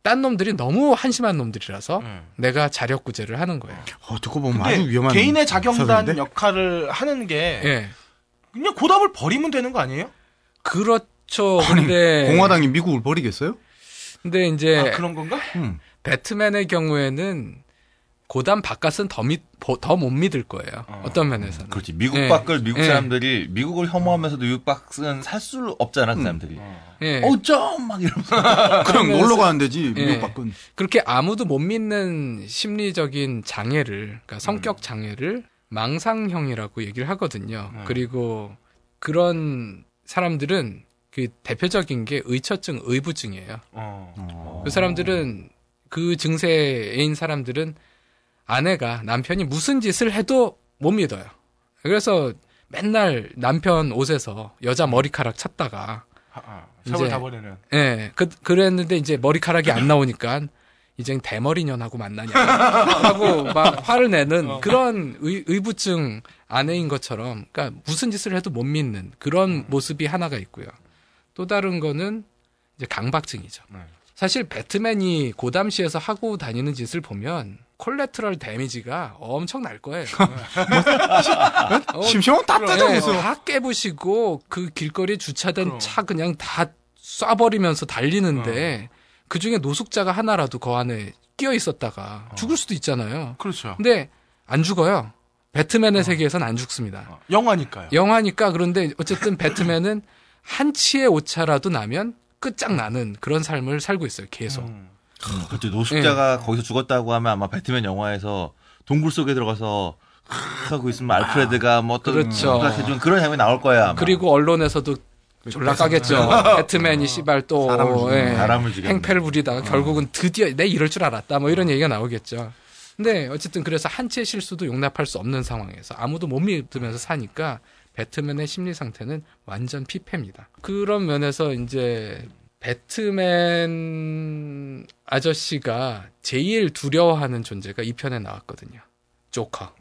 딴 놈들이 너무 한심한 놈들이라서 내가 자력구제를 하는 거예요. 듣고 보면 아주 위험한. 개인의 자경단 역할을 하는 게 그냥 고담을 버리면 되는 거 아니에요? 그렇죠. 근데 공화당이 미국을 버리겠어요? 근데 이제 그런 건가? 배트맨의 경우에는 고단 바깥은 더 못 믿을 거예요. 어떤 면에서는. 그렇지. 미국 밖을, 미국 사람들이, 미국을 혐오하면서도 미국 밖은 살 수 없잖아, 그 사람들이. 어쩜! 막 이러면서. 그냥 놀러 가면 되지, 미국 밖은. 그렇게 아무도 못 믿는 심리적인 장애를, 그러니까 성격 장애를 망상형이라고 얘기를 하거든요. 그리고 그런 사람들은 그 대표적인 게 의처증, 의부증이에요. 그 사람들은, 그 증세인 사람들은 아내가, 남편이 무슨 짓을 해도 못 믿어요. 그래서 맨날 남편 옷에서 여자 머리카락 찾다가 샵을 다 버리는. 예, 그랬는데 이제 머리카락이 안 나오니까 이젠 대머리년하고 만나냐 하고 막 화를 내는 그런 의부증 아내인 것처럼, 그러니까 무슨 짓을 해도 못 믿는 그런 모습이 하나가 있고요. 또 다른 거는 이제 강박증이죠. 사실 배트맨이 고담시에서 하고 다니는 짓을 보면 콜레트럴 데미지가 엄청 날 거예요. 심심하면 다 뜯어내서 다 깨부시고 그 길거리에 주차된 차 그냥 다 쏴버리면서 달리는데 그중에 노숙자가 하나라도 그 안에 끼어 있었다가 죽을 수도 있잖아요. 그렇죠. 근데 안 죽어요. 배트맨의 세계에선 안 죽습니다. 영화니까요. 영화니까. 그런데 어쨌든 배트맨은 한 치의 오차라도 나면 끝장나는 그런 삶을 살고 있어요. 계속. 그렇죠. 노숙자가 거기서 죽었다고 하면 아마 배트맨 영화에서 동굴 속에 들어가서 하고 있으면 알프레드가 뭐 어떤 그런 장면이 나올 거야. 아마. 그리고 언론에서도 졸라까겠죠. 배트맨이 씨발 또 사람을 죽였네. 행패를 부리다가 결국은 드디어 내 이럴 줄 알았다. 뭐 이런 얘기가 나오겠죠. 근데 어쨌든 그래서 한 치의 실수도 용납할 수 없는 상황에서 아무도 못 믿으면서 사니까 배트맨의 심리 상태는 완전 피폐입니다. 그런 면에서 이제 배트맨 아저씨가 제일 두려워하는 존재가 이 편에 나왔거든요. 조커.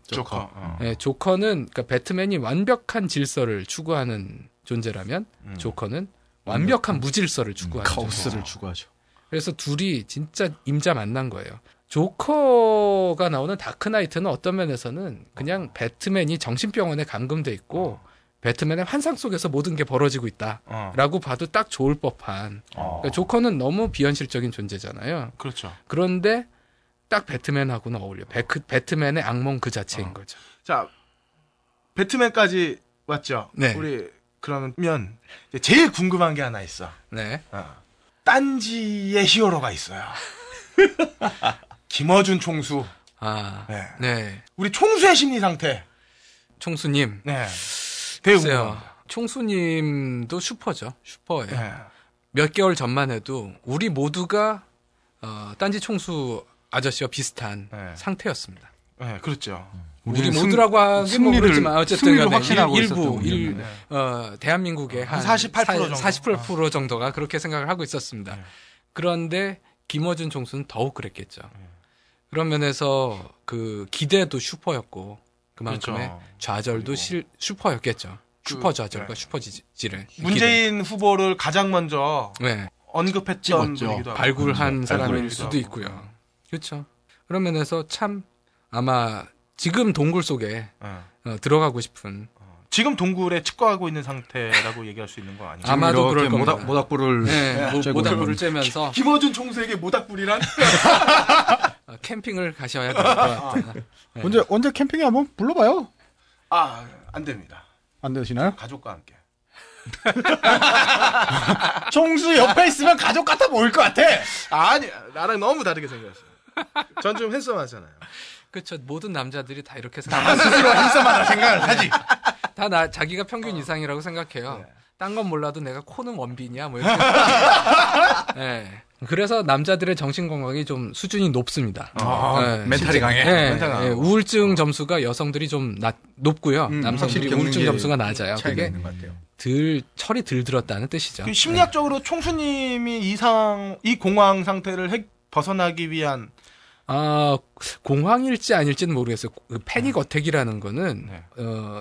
네, 조커는, 그러니까 배트맨이 완벽한 질서를 추구하는 존재라면 조커는 완벽한 무질서를 추구하죠. 카오스를 추구하죠. 그래서 둘이 진짜 임자 만난 거예요. 조커가 나오는 다크나이트는 어떤 면에서는 그냥 배트맨이 정신병원에 감금돼 있고 배트맨의 환상 속에서 모든 게 벌어지고 있다라고 봐도 딱 좋을 법한. 그러니까 조커는 너무 비현실적인 존재잖아요. 그렇죠. 그런데 딱 배트맨하고는 어울려. 배트맨의 악몽 그 자체인 거죠. 자, 배트맨까지 왔죠. 네. 우리 그러면 제일 궁금한 게 하나 있어. 네. 딴지의 히어로가 있어요. 김어준 총수. 네. 우리 총수의 심리 상태. 총수님. 네. 대우요. 총수님도 슈퍼죠. 슈퍼예요. 네. 몇 개월 전만 해도 우리 모두가 딴지 총수 아저씨와 비슷한 상태였습니다. 네, 그렇죠. 우리 모두라고 하긴 뭐 그렇지만 어쨌든 확신하고 일부 대한민국의 한 48% 정도가 그렇게 생각을 하고 있었습니다. 네. 그런데 김어준 총수는 더욱 그랬겠죠. 그런 면에서 그 기대도 슈퍼였고 그만큼의 좌절도 슈퍼였겠죠. 슈퍼 좌절과 슈퍼 지뢰. 문재인 후보를 가장 먼저 언급했던 분이기도 하고 발굴한 사람일 수도 있고요. 그렇죠. 그런 면에서 참 아마 지금 동굴 속에 들어가고 싶은. 지금 동굴에 칩거하고 있는 상태라고 얘기할 수 있는 거 아니에요? 아마도 그럴 겁니다. 모닥불을 쬐면서 김어준 총수에게 모닥불이란? 캠핑을 가셔야 될 것 같다. 네. 언제 캠핑에 한번 불러봐요. 안 됩니다. 안 되시나요? 가족과 함께. 총수 옆에 있으면 가족 같아 보일 것 같아. 아니, 나랑 너무 다르게 생겼어요. 전 좀 핸섬하잖아요. 그렇죠. 모든 남자들이 다 이렇게 생각하죠. 나 스스로 핸섬하다 생각을 하지. 다 자기가 평균 이상이라고 생각해요. 네. 딴 건 몰라도 내가 코는 원빈이야. 뭐 이렇게. 네. 그래서 남자들의 정신 건강이 좀 수준이 높습니다. 멘탈이 강해. 네. 멘탈 강해. 네. 우울증 점수가 여성들이 좀 높고요. 남성들이 우울증 점수가 낮아요. 그게 철이 덜 들었다는 뜻이죠. 심리학적으로 총수님이 이 공황 상태를 벗어나기 위한 공황일지 아닐지는 모르겠어요. 그 패닉 어택이라는 거는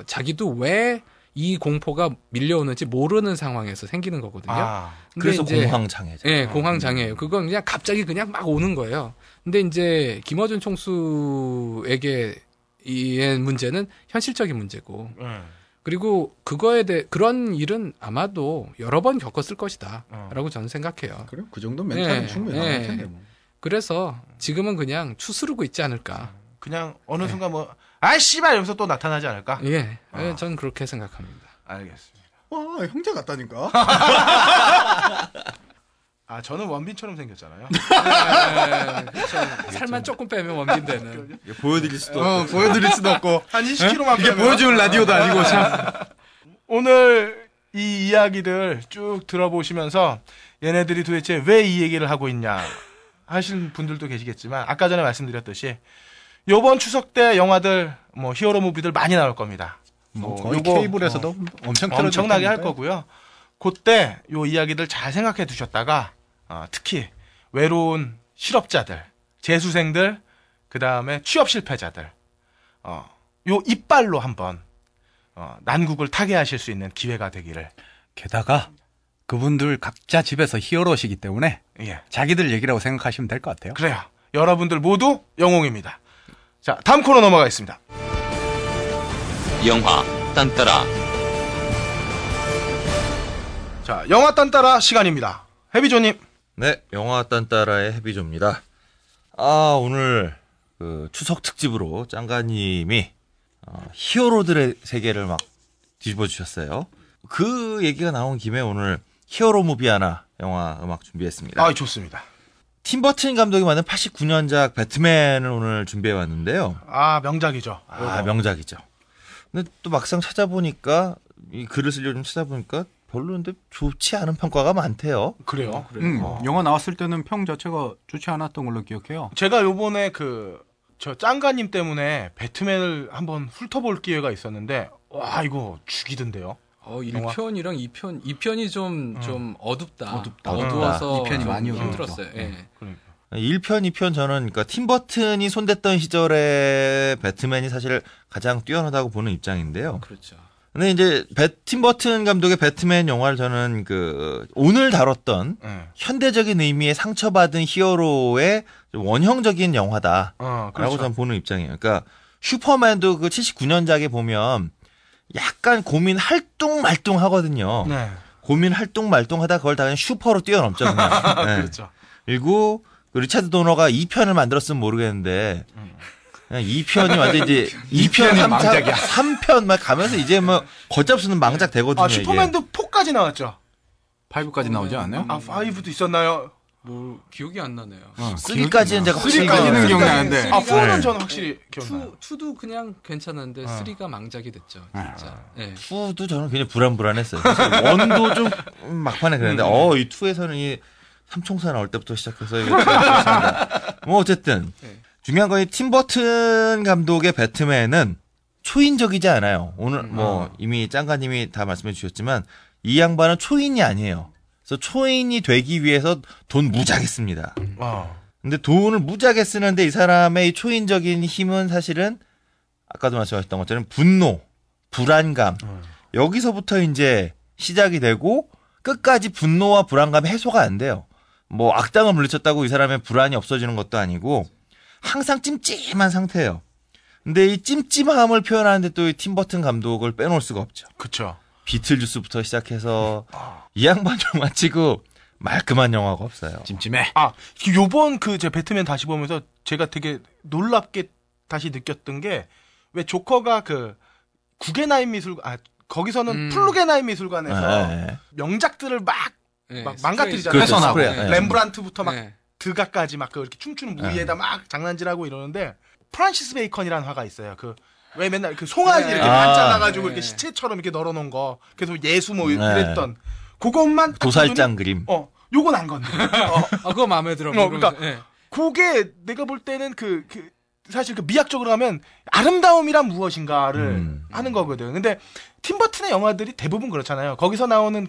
자기도 왜 이 공포가 밀려오는지 모르는 상황에서 생기는 거거든요. 그래서 공황 장애죠. 네, 공황 장애예요. 그건 그냥 갑자기 그냥 막 오는 거예요. 근데 이제 김어준 총수에게 이 문제는 현실적인 문제고, 그리고 그런 일은 아마도 여러 번 겪었을 것이다라고 저는 생각해요. 그래요? 그 정도 멘탈은 충분히 나올 텐데 뭐. 그래서 지금은 그냥 추스르고 있지 않을까. 그냥 어느 순간 뭐 아이 씨발 여기서 또 나타나지 않을까? 예, 전 그렇게 생각합니다. 알겠습니다. 와, 형제 같다니까. 아, 저는 원빈처럼 생겼잖아요. 네, 그렇죠. 살만 조금 빼면 원빈 되는. 보여드릴 수도 없고. 보여드릴 수도 없고. 한 20kg만 빼면. 이게 보여주는 라디오도 아니고 참. 오늘 이 이야기들 쭉 들어보시면서 얘네들이 도대체 왜 이 얘기를 하고 있냐 하시는 분들도 계시겠지만 아까 전에 말씀드렸듯이 요번 추석 때 영화들 뭐 히어로 무비들 많이 나올 겁니다. 뭐 거의 요거, 케이블에서도 엄청나게 할 거고요. 그때 요 이야기들 잘 생각해 두셨다가 특히 외로운 실업자들, 재수생들, 그 다음에 취업 실패자들 요 이빨로 한번 난국을 타게 하실 수 있는 기회가 되기를. 게다가 그분들 각자 집에서 히어로시기 때문에 자기들 얘기라고 생각하시면 될 것 같아요. 그래요. 여러분들 모두 영웅입니다. 자, 다음 코너 넘어가겠습니다. 영화 딴따라. 자, 영화 딴따라 시간입니다. 해비조님. 네, 영화 딴따라의 해비조입니다. 아, 오늘 그 추석 특집으로 짱가님이 히어로들의 세계를 막 뒤집어 주셨어요. 그 얘기가 나온 김에 오늘 히어로 무비 하나 영화 음악 준비했습니다. 아, 좋습니다. 팀 버튼 감독이 만든 89년작 배트맨을 오늘 준비해왔는데요. 아, 명작이죠. 아, 명작이죠. 근데 또 막상 찾아보니까, 이 글을 쓰려고 좀 찾아보니까 별로인데 좋지 않은 평가가 많대요. 그래요? 그래요. 영화 나왔을 때는 평 자체가 좋지 않았던 걸로 기억해요. 제가 요번에 저 짱가님 때문에 배트맨을 한번 훑어볼 기회가 있었는데, 와, 이거 죽이던데요? 1편이랑 2편, 2편이 좀 어둡다. 어두워서 2편이 많이 힘들었어요. 예. 그러니까. 1편, 2편 저는 그러니까 팀 버튼이 손댔던 시절에 배트맨이 사실 가장 뛰어나다고 보는 입장인데요. 그렇죠. 근데 이제 팀 버튼 감독의 배트맨 영화를 저는 오늘 다뤘던 현대적인 의미의 상처받은 히어로의 원형적인 영화다라고 그렇죠. 저는 보는 입장이에요. 그러니까 슈퍼맨도 79년작에 보면 약간 고민 할뚱말뚱 하거든요. 네. 고민 할뚱말뚱 하다 그걸 다 그냥 슈퍼로 뛰어넘죠. 그냥. 네. 그렇죠. 그리고 리차드 도너가 2편을 만들었으면 모르겠는데 그냥 2편이 완전 이제 2편, 3편, 3편 막 가면서 이제 뭐 걷잡수는 망작 되거든요. 아, 슈퍼맨도 이게. 4까지 나왔죠. 5까지 나오지 않아요? 아, 5도 있었나요? 뭐 기억이 안 나네요. 3까지는 제가 3까지는 기억나는데. 아, 4는 저는 확실히 기억나요. 2도 그냥 괜찮았는데 3가 망작이 됐죠. 진짜. 네. 2도 저는 굉장히 불안했어요. 1도 좀 막판에 그랬는데 이 2에서는 이 삼총사 나올 때부터 시작해서 이거 뭐 어쨌든 중요한 건 이 팀 버튼 감독의 배트맨은 초인적이지 않아요. 오늘 뭐 이미 짱가님이 다 말씀해 주셨지만 이 양반은 초인이 아니에요. 그래서 초인이 되기 위해서 돈 무지하게 씁니다. 근데 돈을 무지하게 쓰는데 이 사람의 이 초인적인 힘은 사실은 아까도 말씀하셨던 것처럼 분노, 불안감 여기서부터 이제 시작이 되고 끝까지 분노와 불안감이 해소가 안 돼요. 뭐 악당을 물리쳤다고 이 사람의 불안이 없어지는 것도 아니고 항상 찜찜한 상태예요. 근데 이 찜찜함을 표현하는데 또 이 팀 버튼 감독을 빼놓을 수가 없죠. 그렇죠. 비틀주스부터 시작해서 이 양반 영화 치고 말끔한 영화가 없어요. 찜찜해. 아, 요번 제 배트맨 다시 보면서 제가 되게 놀랍게 다시 느꼈던 게 왜 조커가 구겐하임 미술 거기서는 플루겐하임 미술관에서 명작들을 막 망가뜨리잖아요. 그렇죠. 렘브란트부터 막 드가까지 막 이렇게 춤추는 무리에다 막 장난질하고 이러는데 프란시스 베이컨이라는 화가 있어요. 왜 맨날 송아지 이렇게 반짝아가지고 이렇게 시체처럼 이렇게 널어놓은 거. 그래서 예수 뭐 이랬던 그것만 도살장 그림. 요건 안 건데. 그거 마음에 들어. 그러니까 그게 내가 볼 때는 사실 미학적으로 하면 아름다움이란 무엇인가를 하는 거거든. 근데 팀버튼의 영화들이 대부분 그렇잖아요. 거기서 나오는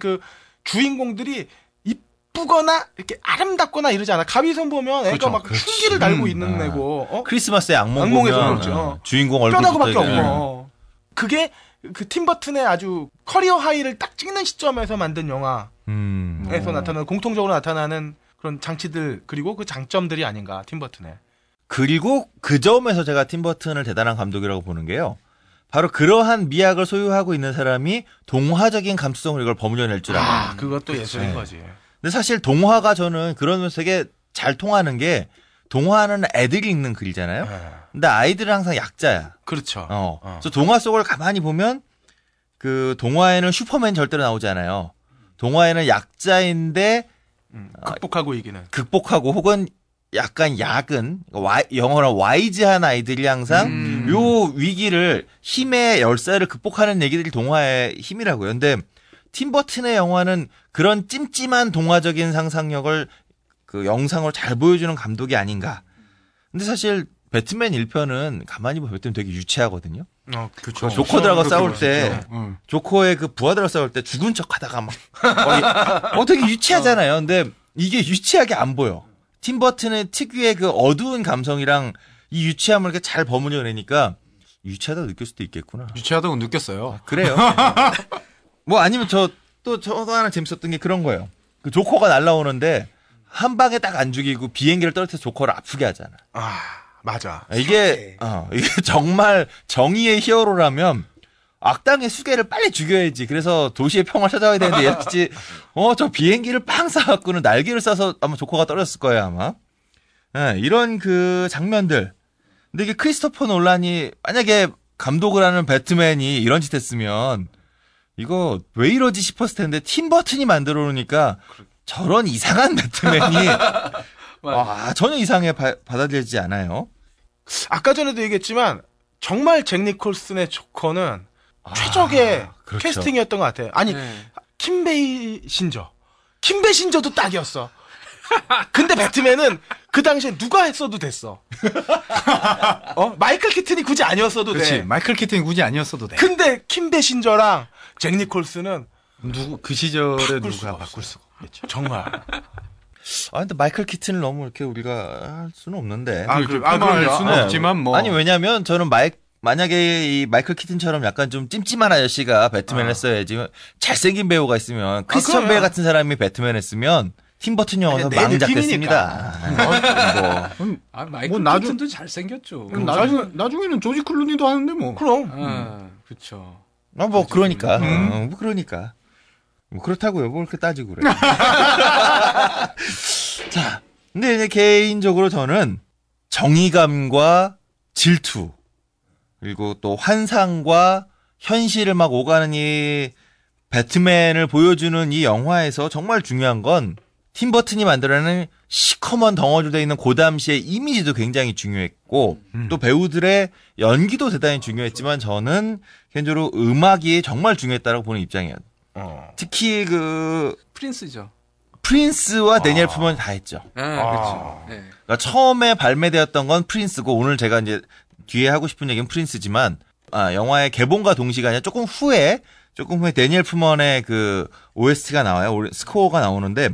주인공들이 이쁘거나 이렇게 아름답거나 이러지 않아. 가위손 보면 애가 그렇죠. 막 흉기를 달고 있는 애고. 크리스마스의 악몽 보면 그렇죠. 주인공 얼굴밖에 없고. 그게 팀버튼의 아주 커리어 하이를 딱 찍는 시점에서 만든 영화에서 나타나는 공통적으로 나타나는 그런 장치들 그리고 그 장점들이 아닌가 팀버튼의. 그리고 그 점에서 제가 팀버튼을 대단한 감독이라고 보는 게요. 바로 그러한 미학을 소유하고 있는 사람이 동화적인 감수성을 이걸 버무려낼 줄 아는. 그것도 예술인 거지. 근데 사실 동화가 저는 그런 되게 잘 통하는 게 동화는 애들이 읽는 글이잖아요. 근데 아이들은 항상 약자야. 그렇죠. 그래서 동화 속을 가만히 보면 그 동화에는 슈퍼맨 절대로 나오지 않아요. 동화에는 약자인데 극복하고 이기는. 극복하고 혹은 약간 약은 영어로 와이즈한 아이들이 항상 요 위기를 힘의 열쇠를 극복하는 얘기들이 동화의 힘이라고요. 근데 팀 버튼의 영화는 그런 찜찜한 동화적인 상상력을 그 영상으로 잘 보여주는 감독이 아닌가. 근데 사실 배트맨 1편은 가만히 보면 배트맨 되게 유치하거든요. 그렇죠. 조커들하고 싸울 때, 조커의 그 부하들하고 싸울 때 죽은 척 하다가 막, 되게 유치하잖아요. 근데 이게 유치하게 안 보여. 팀 버튼의 특유의 그 어두운 감성이랑 이 유치함을 이렇게 잘 버무려내니까 유치하다고 느낄 수도 있겠구나. 유치하다고 느꼈어요. 아, 그래요. 뭐 아니면 저도 하나 재밌었던 게 그런 거예요. 그 조커가 날아오는데 한 방에 딱 안 죽이고 비행기를 떨어뜨려서 조커를 아프게 하잖아. 아, 맞아. 이게 정말 정의의 히어로라면 악당의 수괴를 빨리 죽여야지. 그래서 도시의 평화를 찾아와야 되는데 예측지. 저 비행기를 빵 쏴갖고는 날개를 쏴서 아마 조커가 떨어졌을 거예요, 아마. 네, 이런 그 장면들. 근데 이게 크리스토퍼 놀란이 만약에 감독을 하는 배트맨이 이런 짓 했으면 이거 왜 이러지 싶었을 텐데 팀 버튼이 만들어 놓으니까 저런 이상한 배트맨이 전혀 이상해 받아들여지지 않아요. 아까 전에도 얘기했지만 정말 잭 니콜슨의 조커는 최적의 그렇죠. 캐스팅이었던 것 같아요. 아니 킴 베이싱어, 킴 베이싱어도 딱이었어. 근데 배트맨은 그 당시에 누가 했어도 됐어. 마이클 키튼이 굳이 아니었어도 그렇지. 돼. 마이클 키튼이 굳이 아니었어도 돼. 근데 킴 베이싱어랑 잭 니콜슨은 누구 그 시절에 누가 바꿀 수가 없겠죠. 정말. 근데 마이클 키튼을 너무 이렇게 우리가 할 수는 없는데. 할 수는 없지만 뭐. 아니 왜냐면 저는 만약에 이 마이클 키튼처럼 약간 좀 찜찜한 아저씨가 배트맨 했어야지. 잘생긴 배우가 있으면 크리스천 베일 같은 사람이 배트맨 했으면 팀 버튼 영화에서 망작됐습니다. 마이클 키튼도 잘생겼죠. 나중에는 조지 클루니도 하는데 뭐. 그럼. 그렇죠. 그러니까. 그러니까. 그렇다고요. 뭐 그렇게 따지고 그래. 자, 근데 이제 개인적으로 저는 정의감과 질투, 그리고 또 환상과 현실을 막 오가는 이 배트맨을 보여주는 이 영화에서 정말 중요한 건 팀 버튼이 만들어낸 시커먼 덩어리로 되어 있는 고담시의 이미지도 굉장히 중요했고 또 배우들의 연기도 대단히 중요했지만 저는 개인적으로 음악이 정말 중요했다라고 보는 입장이에요. 특히 그 프린스죠. 프린스와 데니엘 푸먼 다 했죠. 그렇죠. 네. 그러니까 처음에 발매되었던 건 프린스고 오늘 제가 이제 뒤에 하고 싶은 얘기는 프린스지만 영화의 개봉과 동시간에 조금 후에 데니엘 푸먼의 그 OST가 나와요. 스코어가 나오는데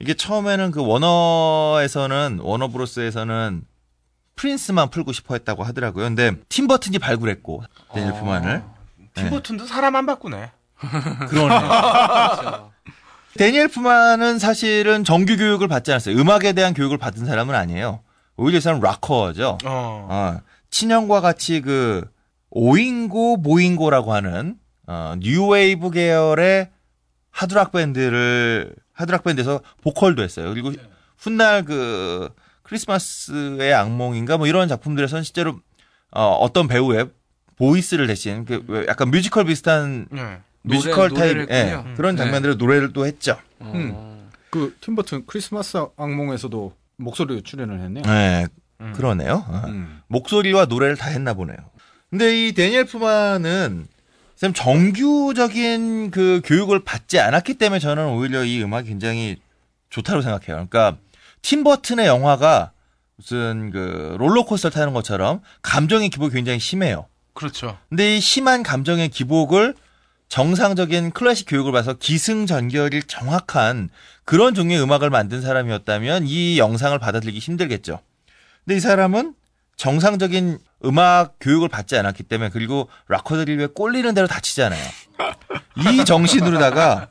이게 처음에는 그 워너브로스에서는 프린스만 풀고 싶어 했다고 하더라고요. 근데 팀 버튼이 발굴했고 데니엘 푸먼을. 팀 버튼도 사람 안 바꾸네. 그러네요. 데니엘 푸먼은 사실은 정규 교육을 받지 않았어요. 음악에 대한 교육을 받은 사람은 아니에요. 오히려 이 사람은 락커죠. 친형과 같이 그 오잉고 모잉고라고 하는 뉴웨이브 계열의 하드락 밴드에서 보컬도 했어요. 그리고 훗날 그 크리스마스의 악몽인가 뭐 이런 작품들에서는 실제로 어떤 배우의 보이스를 대신 그 약간 뮤지컬 비슷한 뮤지컬 타입 그런 장면들의 노래를 또 했죠. 그 팀버튼 크리스마스 악몽에서도 목소리로 출연을 했네요. 네, 그러네요. 목소리와 노래를 다 했나 보네요. 근데 이 데니엘 푸만은 정규적인 그 교육을 받지 않았기 때문에 저는 오히려 이 음악이 굉장히 좋다고 생각해요. 그러니까 팀 버튼의 영화가 무슨 그 롤러코스터를 타는 것처럼 감정의 기복이 굉장히 심해요. 그렇죠. 근데 이 심한 감정의 기복을 정상적인 클래식 교육을 봐서 기승전결이 정확한 그런 종류의 음악을 만든 사람이었다면 이 영상을 받아들이기 힘들겠죠. 근데 이 사람은 정상적인 음악 교육을 받지 않았기 때문에 그리고 락커들이 왜 꼴리는 대로 다치잖아요. 이 정신으로다가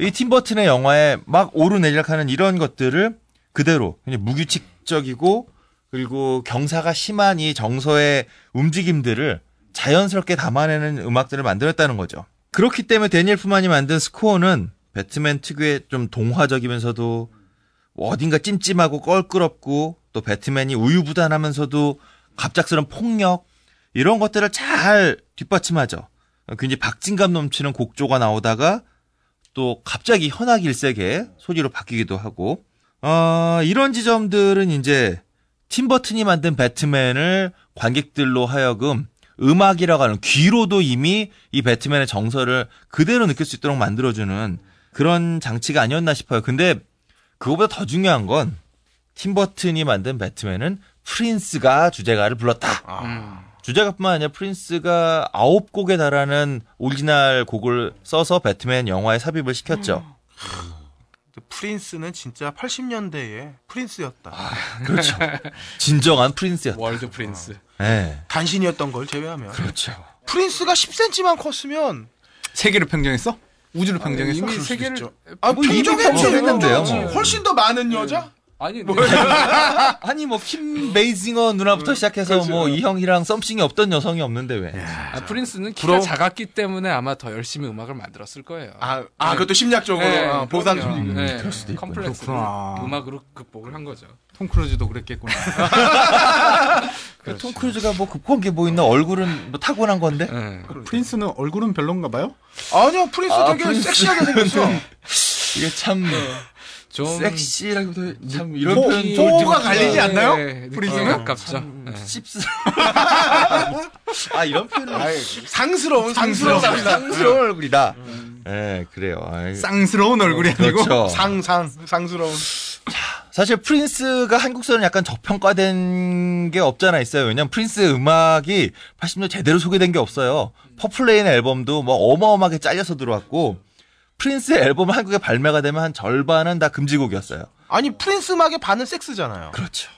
이 팀버튼의 영화에 막 오르내리락하는 이런 것들을 그대로 그냥 무규칙적이고 그리고 경사가 심한 이 정서의 움직임들을 자연스럽게 담아내는 음악들을 만들었다는 거죠. 그렇기 때문에 데니엘 푸먼이 만든 스코어는 배트맨 특유의 좀 동화적이면서도 어딘가 찜찜하고 껄끄럽고 또 배트맨이 우유부단하면서도 갑작스런 폭력 이런 것들을 잘 뒷받침하죠. 굉장히 박진감 넘치는 곡조가 나오다가 또 갑자기 현악일색의 소리로 바뀌기도 하고 이런 지점들은 이제 팀 버튼이 만든 배트맨을 관객들로 하여금 음악이라고 하는 귀로도 이미 이 배트맨의 정서를 그대로 느낄 수 있도록 만들어주는 그런 장치가 아니었나 싶어요. 근데 그거보다 더 중요한 건 팀 버튼이 만든 배트맨은 프린스가 주제가를 불렀다. 주제가뿐만 아니라 프린스가 9곡에 달하는 오리지널 곡을 써서 배트맨 영화에 삽입을 시켰죠. 프린스는 진짜 80년대의 프린스였다. 그렇죠. 진정한 프린스였다. 월드 프린스. 네. 단신이었던 걸 제외하면. 그렇죠. 프린스가 10cm만 컸으면 세계를 평정했어? 우주를 평정했어? 이미 세계를 평정했는데요. 훨씬 더 많은 여자? 아니, 네. 아니, 뭐, 킴 베이싱어 누나부터 시작해서 그렇죠. 뭐, 이 형이랑 썸씽이 없던 여성이 없는데 왜. 프린스는 키가 작았기 때문에 아마 더 열심히 음악을 만들었을 거예요. 그것도 심리학적으로. 네, 보상 심리. 네, 그럴 수도 있고. 컴플렉스를 음악으로 극복을 한 거죠. 톰 크루즈도 그랬겠구나. 그렇죠. 톰 크루즈가 뭐 극복한 게 뭐 있나? 얼굴은 뭐 타고난 건데? 네. 프린스는 얼굴은 별론가 봐요? 아니요, 프린스 되게 섹시하게 생겼어. 이게 참. 좀 섹시라고도 참 이런 표현 호구가 갈리지 않나요? 프린스는 갑자 씹스러워. 이런 표현은 상스러운 얼굴이다. 예, 그래요. 쌍스러운 얼굴이 아니고 그렇죠. 상스러운. 사실 프린스가 한국사는 약간 저평가된 게 없잖아 있어요. 왜냐면 프린스 음악이 80년 제대로 소개된 게 없어요. 퍼플레인 앨범도 뭐 어마어마하게 잘려서 들어왔고. 프린스 앨범 한국에 발매가 되면 한 절반은 다 금지곡이었어요. 아니 프린스 음악의 반은 섹스잖아요. 그렇죠.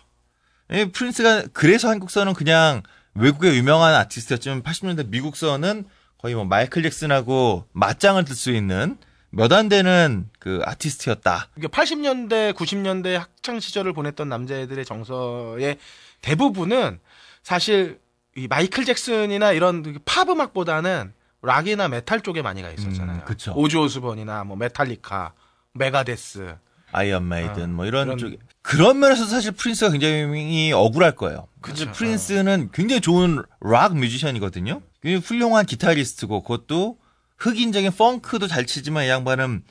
프린스가 그래서 한국서는 그냥 외국의 유명한 아티스트였지만 80년대 미국서는 거의 뭐 마이클 잭슨하고 맞짱을 들 수 있는 몇 안 되는 그 아티스트였다. 80년대, 90년대 학창 시절을 보냈던 남자애들의 정서의 대부분은 사실 이 마이클 잭슨이나 이런 팝 음악보다는 락이나 메탈 쪽에 많이 가 있었잖아요. 그쵸. 오즈 오스번이나 뭐 메탈리카, 메가데스, 아이언 메이든 뭐 이런 쪽에. 그런 면에서 사실 프린스가 굉장히 억울할 거예요. 그쵸. 프린스는 굉장히 좋은 락 뮤지션이거든요. 굉장히 훌륭한 기타리스트고 그것도 흑인적인 펑크도 잘 치지만 이 양반은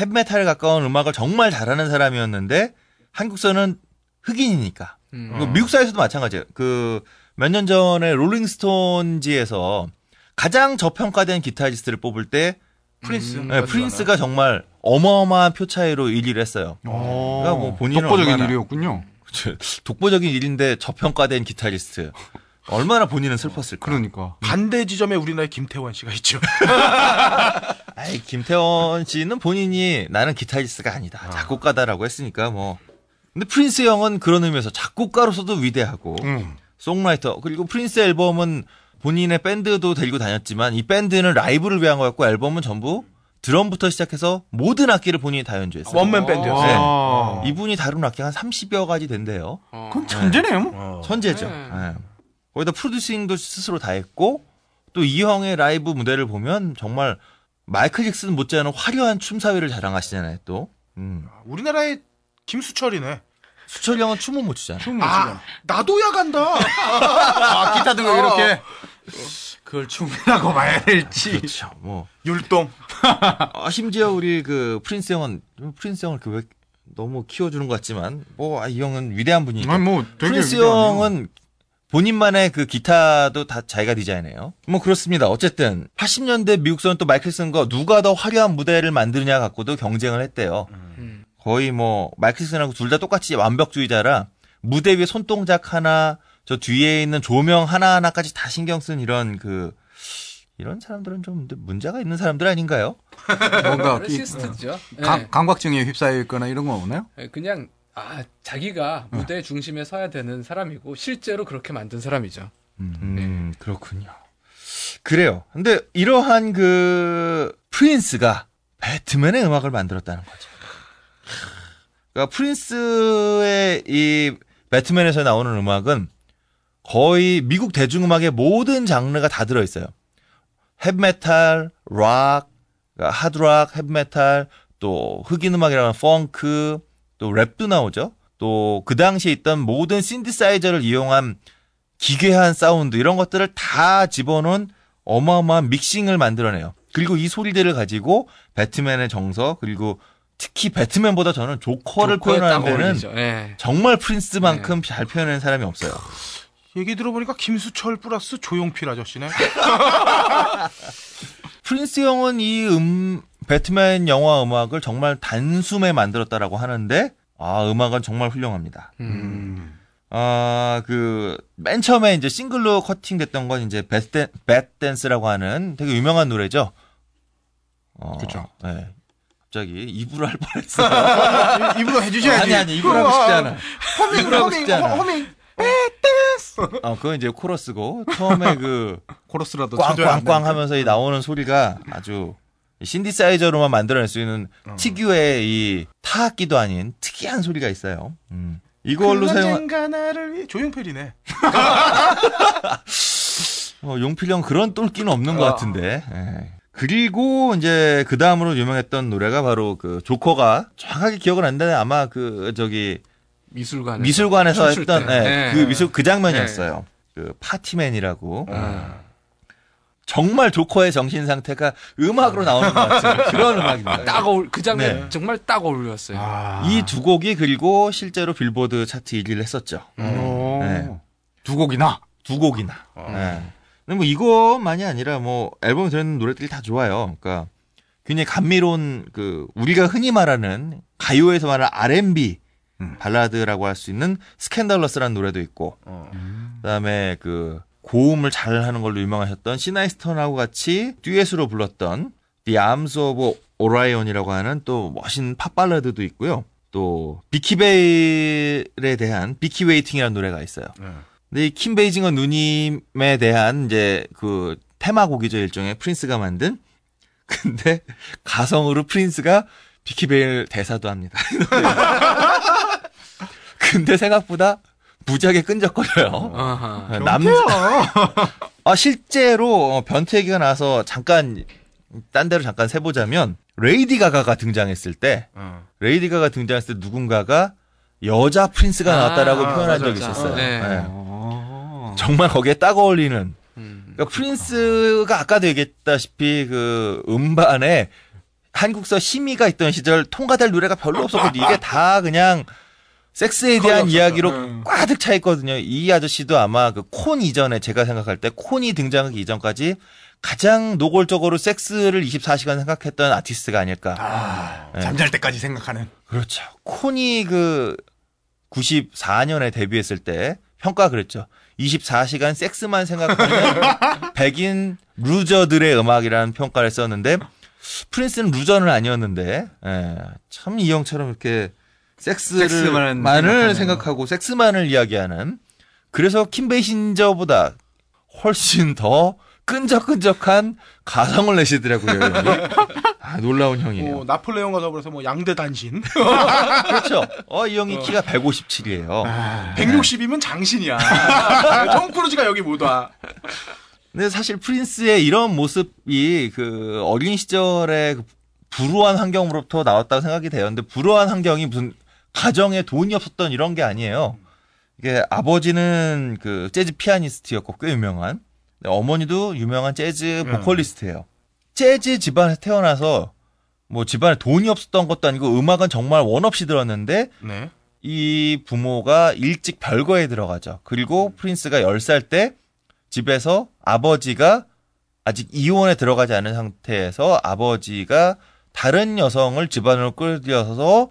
헤비메탈에 가까운 음악을 정말 잘하는 사람이었는데 한국서는 흑인이니까. 미국 사회에서도 마찬가지예요. 그 몇 년 전에 롤링스톤지에서 가장 저평가된 기타리스트를 뽑을 때 프린스. 네, 프린스가 정말 어마어마한 표 차이로 1위를 했어요. 그러니까 뭐 본인은 독보적인 얼마나, 일이었군요. 그쵸. 독보적인 일인데 저평가된 기타리스트. 얼마나 본인은 슬펐을까. 그러니까. 반대 지점에 우리나라의 김태원 씨가 있죠. 김태원 씨는 본인이 나는 기타리스트가 아니다. 작곡가다라고 했으니까 뭐. 근데 프린스 형은 그런 의미에서 작곡가로서도 위대하고 송라이터. 그리고 프린스 앨범은 본인의 밴드도 데리고 다녔지만 이 밴드는 라이브를 위한 거였고 앨범은 전부 드럼부터 시작해서 모든 악기를 본인이 다 연주했어요. 원맨 밴드였어요. 네. 이분이 다룬 악기가 한 30여 가지 된대요. 그럼 천재네요. 천재죠. 네. 거기다 프로듀싱도 스스로 다 했고 또 이 형의 라이브 무대를 보면 정말 마이클 잭슨 못지않은 화려한 춤사위를 자랑하시잖아요. 또 우리나라의 김수철이네. 수철이 형은 춤은 못 추잖아. 나도야 간다. 기타 들고 이렇게. 그걸 춤이라고 봐야 될지. 그렇죠. 뭐. 율동. 심지어 우리 그 프린스 형을 그 왜 너무 키워주는 것 같지만, 이 형은 위대한 분이죠. 프린스 형은 본인만의 그 기타도 다 자기가 디자인해요. 뭐 그렇습니다. 어쨌든 80년대 미국서는 또 마이클 잭슨과 누가 더 화려한 무대를 만드느냐 갖고도 경쟁을 했대요. 거의 뭐 마이클 잭슨하고 둘 다 똑같이 완벽주의자라 무대 위에 손동작 하나 저 뒤에 있는 조명 하나하나까지 다 신경 쓴 이런 사람들은 좀 문제가 있는 사람들 아닌가요? 뭔가 레시스트죠. 강박증에 휩싸여 있거나 이런 건 없나요? 그냥 자기가 무대 중심에 서야 되는 사람이고 실제로 그렇게 만든 사람이죠. 그렇군요. 그래요. 근데 이러한 그 프린스가 배트맨의 음악을 만들었다는 거죠. 그러니까 프린스의 이 배트맨에서 나오는 음악은 거의 미국 대중음악의 모든 장르가 다 들어있어요. 헤비메탈, 락, 하드락, 헤비메탈, 또 흑인음악이라면 펑크, 또 랩도 나오죠. 또 그 당시에 있던 모든 신디사이저를 이용한 기괴한 사운드 이런 것들을 다 집어넣은 어마어마한 믹싱을 만들어내요. 그리고 이 소리들을 가지고 배트맨의 정서 그리고 특히 배트맨보다 저는 조커를 표현하는 데는 네. 정말 프린스만큼 네. 잘 표현하는 사람이 없어요. 얘기 들어보니까 김수철 플러스 조용필 아저씨네. 프린스 형은 이 배트맨 영화 음악을 정말 단숨에 만들었다라고 하는데 아 음악은 정말 훌륭합니다. 아 그 맨 처음에 이제 싱글로 커팅됐던 건 이제 배트댄스라고 하는 되게 유명한 노래죠. 그렇죠. 네. 갑자기 입으로 할 뻔했어. 입으로 해주셔야지. 아니 입으로 하고 싶지 않아. 허밍. 그건 이제 코러스고 처음에 그 코러스라도 꽝꽝꽝 하면서 이 나오는 소리가 아주 신디사이저로만 만들어낼 수 있는 특유의 이 타악기도 아닌 특이한 소리가 있어요. 이걸로 조용필이네. 용필이 형 그런 똘끼는 없는 것 같은데. 에이. 그리고 이제 그 다음으로 유명했던 노래가 바로 그 조커가 정확하게 기억은 안 나는데 아마 그 저기 미술관에서 했던 네. 그 장면이었어요. 네. 그 파티맨이라고. 정말 조커의 정신 상태가 음악으로 나오는 것 같아요. 그런 음악입니다. 그 장면 네. 정말 딱 어울렸어요. 이 두 곡이 그리고 실제로 빌보드 차트 1위를 했었죠. 네. 두 곡이나. 네. 근데 뭐 이것만이 아니라 뭐 앨범에 들어있는 노래들이 다 좋아요. 그러니까 굉장히 감미로운 그 우리가 흔히 말하는 가요에서 말하는 R&B 발라드라고 할 수 있는 스캔달러스라는 노래도 있고 그다음에 그 고음을 잘하는 걸로 유명하셨던 시나이스턴하고 같이 듀엣으로 불렀던 The Arms of Orion이라고 하는 또 멋있는 팝 발라드도 있고요. 또 비키베일에 대한 비키 웨이팅이라는 노래가 있어요. 근데 이 킴 베이싱어 누님에 대한 이제 그 테마곡이죠. 일종의 프린스가 만든. 근데 가성으로 프린스가 비키베일 대사도 합니다. 근데 생각보다 무지하게 끈적거려요. 실제로 변태 얘기가 나와서 딴 데로 잠깐 세보자면, 레이디 가가가 등장했을 때 누군가가 여자 프린스가 나왔다라고 표현한 적이 있었어요. 네. 네. 정말 거기에 딱 어울리는. 그러니까 프린스가 아까도 얘기했다시피 그 음반에 한국서 심의가 있던 시절 통과될 노래가 별로 없었고, 이게 다 그냥 섹스에 대한 이야기로 꽉득 차 있거든요. 이 아저씨도 아마 그 콘 이전에 제가 생각할 때 콘이 등장하기 이전까지 가장 노골적으로 섹스를 24시간 생각했던 아티스트가 아닐까. 네. 잠잘 때까지 생각하는. 그렇죠. 콘이 그 94년에 데뷔했을 때 평가 그랬죠. 24시간 섹스만 생각하는 백인 루저들의 음악이라는 평가를 썼는데 프린스는 루저는 아니었는데 참 이 형처럼 이렇게 섹스만을 생각하고 섹스만을 이야기하는 그래서 킴 베이싱어보다 훨씬 더 끈적끈적한 가성을 내시더라고요. 놀라운 형이에요. 나폴레옹과 더불어서 양대 단신. 그렇죠. 이 형이 키가 157이에요. 160이면 장신이야. 톰 크루즈가 여기 못 와. 근데 사실 프린스의 이런 모습이 그 어린 시절에 불우한 환경으로부터 나왔다고 생각이 돼요. 근데 불우한 환경이 무슨 가정에 돈이 없었던 이런 게 아니에요. 이게 아버지는 그 재즈 피아니스트였고 꽤 유명한. 어머니도 유명한 재즈 보컬리스트예요. 재즈 집안에 태어나서 집안에 돈이 없었던 것도 아니고 음악은 정말 원 없이 들었는데 네. 이 부모가 일찍 별거에 들어가죠. 그리고 프린스가 10살 때 집에서 아버지가 아직 이혼에 들어가지 않은 상태에서 아버지가 다른 여성을 집안으로 끌려서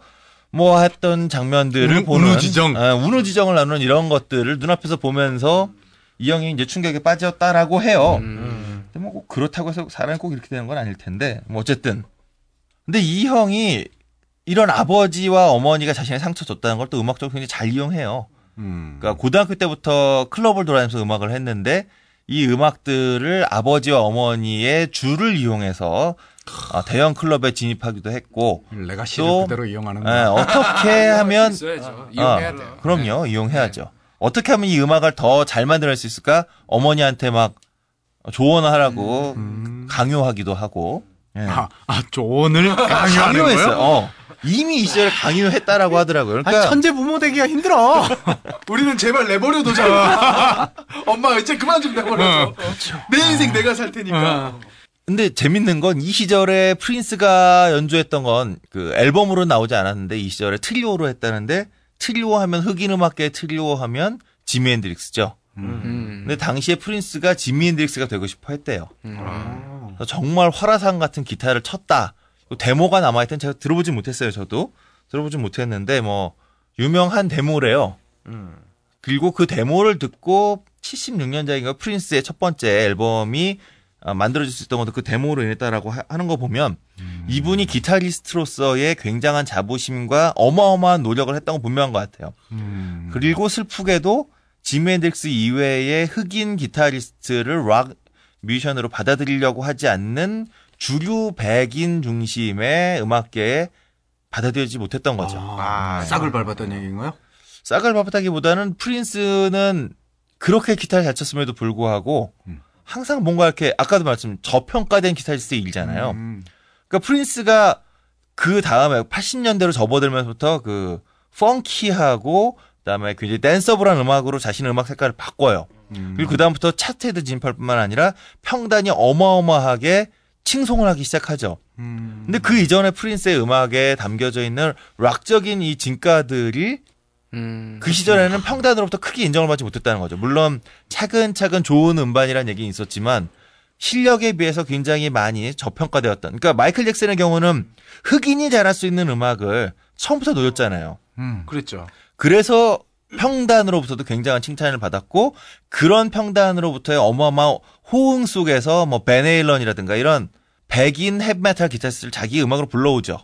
했던 장면들을 보는 우누지정을 나누는 이런 것들을 눈앞에서 보면서 이 형이 이제 충격에 빠졌다라고 해요. 근데 꼭 그렇다고 해서 사람이 꼭 이렇게 되는 건 아닐 텐데, 어쨌든. 근데 이 형이 이런 아버지와 어머니가 자신의 상처 줬다는 걸 또 음악적으로 굉장히 잘 이용해요. 그러니까 고등학교 때부터 클럽을 돌아다니면서 음악을 했는데, 이 음악들을 아버지와 어머니의 줄을 이용해서 대형 클럽에 진입하기도 했고 레가시를 그대로 이용하는 거예요. 어떻게 하면 이용해야 돼요. 그럼요. 네. 이용해야죠. 네. 어떻게 하면 이 음악을 더 잘 만들어낼 수 있을까? 어머니한테 막 조언하라고 강요하기도 하고. 네. 조언을 강요하는 거예요? 이미 이 시절에 강요했다라고 하더라고요. 그러니까 아니, 천재 부모 되기가 힘들어. 우리는 제발 내버려둬자. 엄마 이제 그만 좀 내버려둬. 그렇죠. 내 인생 내가 살 테니까. 근데 재밌는 건 이 시절에 프린스가 연주했던 건 그 앨범으로 나오지 않았는데 이 시절에 트리오로 했다는데 트리오 하면 흑인 음악계 트리오 하면 지미 앤드릭스죠. 근데 당시에 프린스가 지미 앤드릭스가 되고 싶어 했대요. 그래서 정말 화라산 같은 기타를 쳤다. 데모가 남아있던 제가 들어보진 못했어요. 저도 들어보진 못했는데 뭐 유명한 데모래요. 그리고 그 데모를 듣고 76년작인가 프린스의 첫 번째 앨범이 만들어질 수 있던 것도 그 데모로 인했다라고 하는 거 보면 이분이 기타리스트로서의 굉장한 자부심과 어마어마한 노력을 했던 거 분명한 것 같아요. 그리고 슬프게도 지미 앤드릭스 이외의 흑인 기타리스트를 락 뮤지션으로 받아들이려고 하지 않는 주류 백인 중심의 음악계에 받아들이지 못했던 거죠. 싹을 밟았던 얘기인가요? 싹을 밟았다기보다는 프린스는 그렇게 기타를 잘 쳤음에도 불구하고 항상 뭔가 이렇게 아까도 말씀 저평가된 기타리스트이잖아요. 그러니까 프린스가 그 다음에 80년대로 접어들면서부터 그 펑키하고 그다음에 굉장히 댄서블한 음악으로 자신의 음악 색깔을 바꿔요. 그리고 그다음부터 차트에도 진입할 뿐만 아니라 평단이 어마어마하게 칭송을 하기 시작하죠. 근데 그 이전에 프린스의 음악에 담겨져 있는 락적인 이 진가들이 그 시절에는 평단으로부터 크게 인정을 받지 못했다는 거죠. 물론 차근차근 좋은 음반이라는 얘기는 있었지만 실력에 비해서 굉장히 많이 저평가되었던. 그러니까 마이클 잭슨의 경우는 흑인이 잘할 수 있는 음악을 처음부터 노렸잖아요. 그랬죠. 그래서 평단으로부터도 굉장한 칭찬을 받았고 그런 평단으로부터의 어마어마한 호응 속에서 뭐 베네일런이라든가 이런 백인 헤비메탈 기타리스트를 자기 음악으로 불러오죠.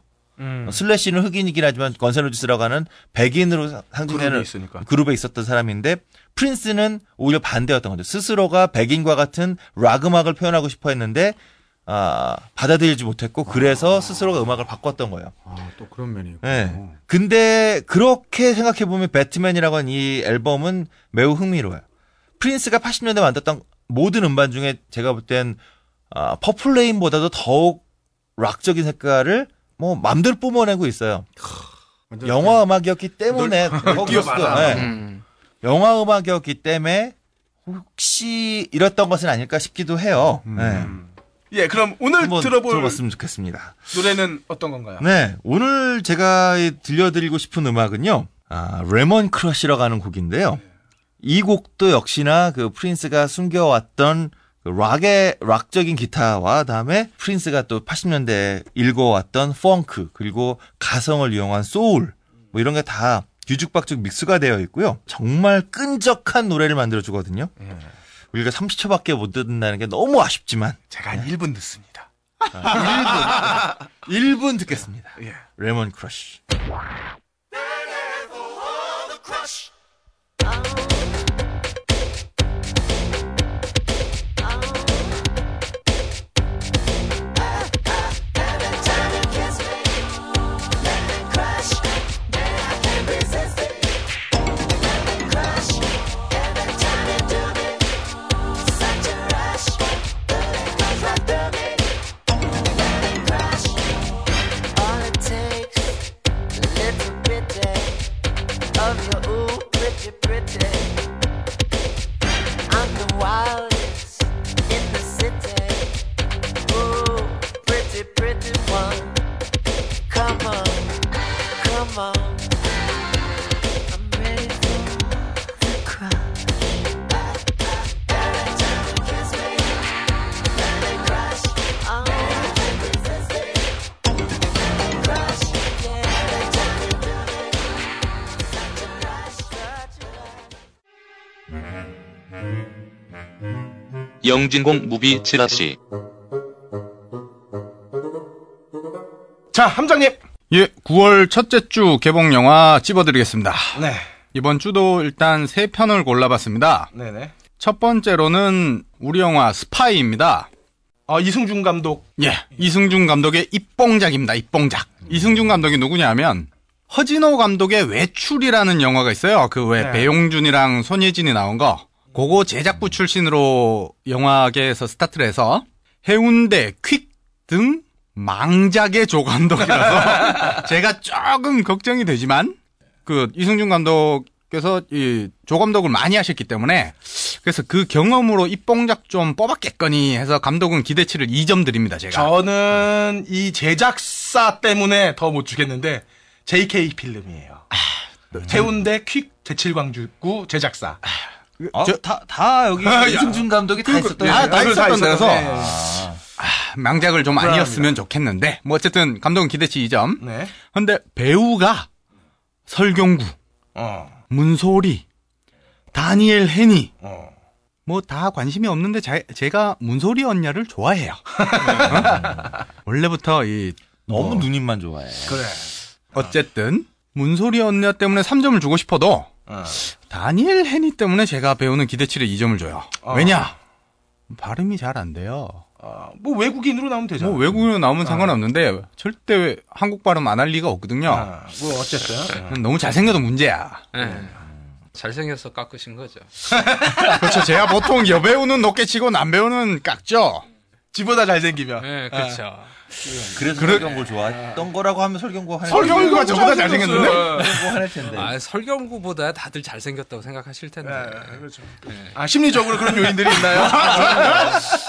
슬래시는 흑인이긴 하지만 건센로지스라고 하는 백인으로 상징되는 그룹에 있었던 사람인데 프린스는 오히려 반대였던 거죠. 스스로가 백인과 같은 락 음악을 표현하고 싶어 했는데 받아들이지 못했고 그래서 스스로가 음악을 바꿨던 거예요. 또 그런 면이 있고. 네. 근데 그렇게 생각해보면 배트맨이라고 하는 이 앨범은 매우 흥미로워요. 프린스가 80년대 만들었던 모든 음반 중에 제가 볼 땐 퍼플 레인보다도 더욱 락적인 색깔을 뭐 맘대로 뿜어내고 있어요. 영화 음악이었기 때문에 영화 음악이었기 때문에 혹시 이랬던 것은 아닐까 싶기도 해요. 네. 예, 그럼 오늘 들어봤으면 좋겠습니다. 노래는 어떤 건가요? 네, 오늘 제가 들려드리고 싶은 음악은요, 레몬 크러쉬라고 하는 곡인데요. 이 곡도 역시나 그 프린스가 숨겨왔던 그 락의 락적인 기타와 다음에 프린스가 또 80년대에 일궈왔던 펑크 그리고 가성을 이용한 소울 뭐 이런 게 다 뒤죽박죽 믹스가 되어 있고요. 정말 끈적한 노래를 만들어 주거든요. 우리가 30초밖에 못 듣는다는 게 너무 아쉽지만 제가 한 1분 듣습니다. 1분 듣겠습니다. 예. 레몬 크러쉬. 영진공 무비 칠라시. 자, 함장님. 예, 9월 첫째 주 개봉 영화 집어드리겠습니다. 네. 이번 주도 일단 세 편을 골라봤습니다. 네네. 첫 번째로는 우리 영화 스파이입니다. 이승준 감독. 예, 이승준 감독의 입봉작입니다. 입봉작. 이승준 감독이 누구냐면 허진호 감독의 외출이라는 영화가 있어요. 그 왜 배용준이랑 손예진이 나온 거. 그거 제작부 출신으로 영화계에서 스타트를 해서 해운대, 퀵 등 망작의 조 감독이라서 제가 조금 걱정이 되지만 그 이승준 감독께서 이 조 감독을 많이 하셨기 때문에 그래서 그 경험으로 입봉작 좀 뽑았겠거니 해서 감독은 기대치를 2점 드립니다. 제가 저는 이 제작사 때문에 더 못 주겠는데 JK 필름이에요. 해운대 퀵 제칠광주구 제작사. 다 여기 이승준 감독이 다 있었던 데라서 망작을 좀 아니었으면 좋겠는데 뭐 어쨌든 감독은 기대치 2점. 네. 근데 배우가 설경구, 문소리, 다니엘 해니 뭐 다 관심이 없는데 제가 문소리 언니를 좋아해요. 원래부터 이 너무 누님만 좋아해. 그래. 어쨌든 문소리 언니 때문에 3점을 주고 싶어도 다니엘 해니 때문에 제가 배우는 기대치를 2점을 줘요. 왜냐? 발음이 잘 안 돼요. 뭐 외국인으로 나오면 되잖아. 뭐 외국인으로 나오면 상관없는데 절대 한국 발음 안 할 리가 없거든요. 뭐 어쨌든 너무 잘생겨도 문제야. 잘생겨서 깎으신 거죠. 그렇죠. 제가 보통 여배우는 높게 치고 남배우는 깎죠. 지보다 잘생기면. 네, 그렇죠. 그래서 설경구 좋아했던 거라고 하면 설경구가 저보다 잘생겼는데? 할 텐데. 설경구보다 다들 잘생겼다고 생각하실 텐데. 네, 그렇죠. 네. 심리적으로 그런 요인들이 있나요?